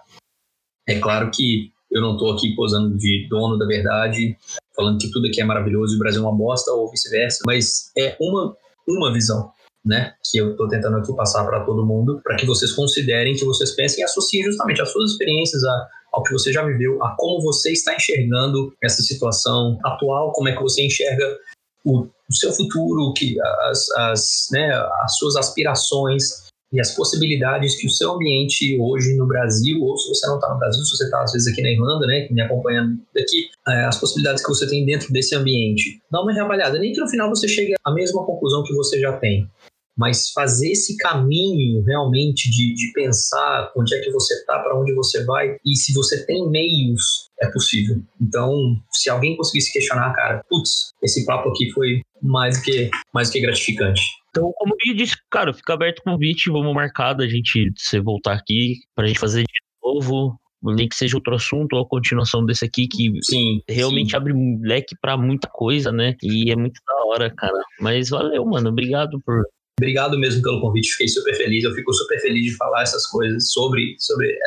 É claro que eu não estou aqui posando de dono da verdade, falando que tudo aqui é maravilhoso e o Brasil é uma bosta ou vice-versa, mas é uma visão, né, que eu estou tentando aqui passar para todo mundo, para que vocês considerem, que vocês pensem e associem justamente as suas experiências ao que você já viveu, a como você está enxergando essa situação atual, como é que você enxerga o seu futuro, que né, as suas aspirações e as possibilidades que o seu ambiente hoje no Brasil, ou se você não está no Brasil, se você está às vezes aqui na Irlanda, né, me acompanhando daqui, as possibilidades que você tem dentro desse ambiente. Dá uma reavaliada, nem que no final você chegue à mesma conclusão que você já tem, mas fazer esse caminho realmente de pensar onde é que você está, para onde você vai, e se você tem meios, é possível. Então, se alguém conseguisse questionar, cara, putz, esse papo aqui foi mais do que gratificante. Então, como eu disse, cara, fica aberto o convite, vamos marcar da gente voltar aqui pra gente fazer de novo. nem que seja outro assunto ou a continuação desse aqui, que realmente abre leque pra muita coisa, né? E é muito da hora, cara. Mas valeu, mano. Obrigado por... Obrigado mesmo pelo convite, fiquei super feliz. Eu fico super feliz de falar essas coisas, sobre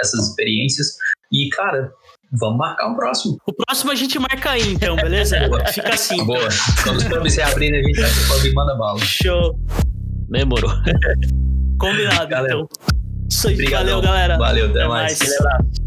essas experiências. E, cara... Vamos marcar um próximo. O próximo a gente marca aí, então, beleza? Boa. Fica assim. Boa. Quando os pubs se abrirem, a gente vai pro pub e manda bala. Show. Demorou. Combinado, galera. Então. Obrigado, valeu, galera. Valeu, até mais.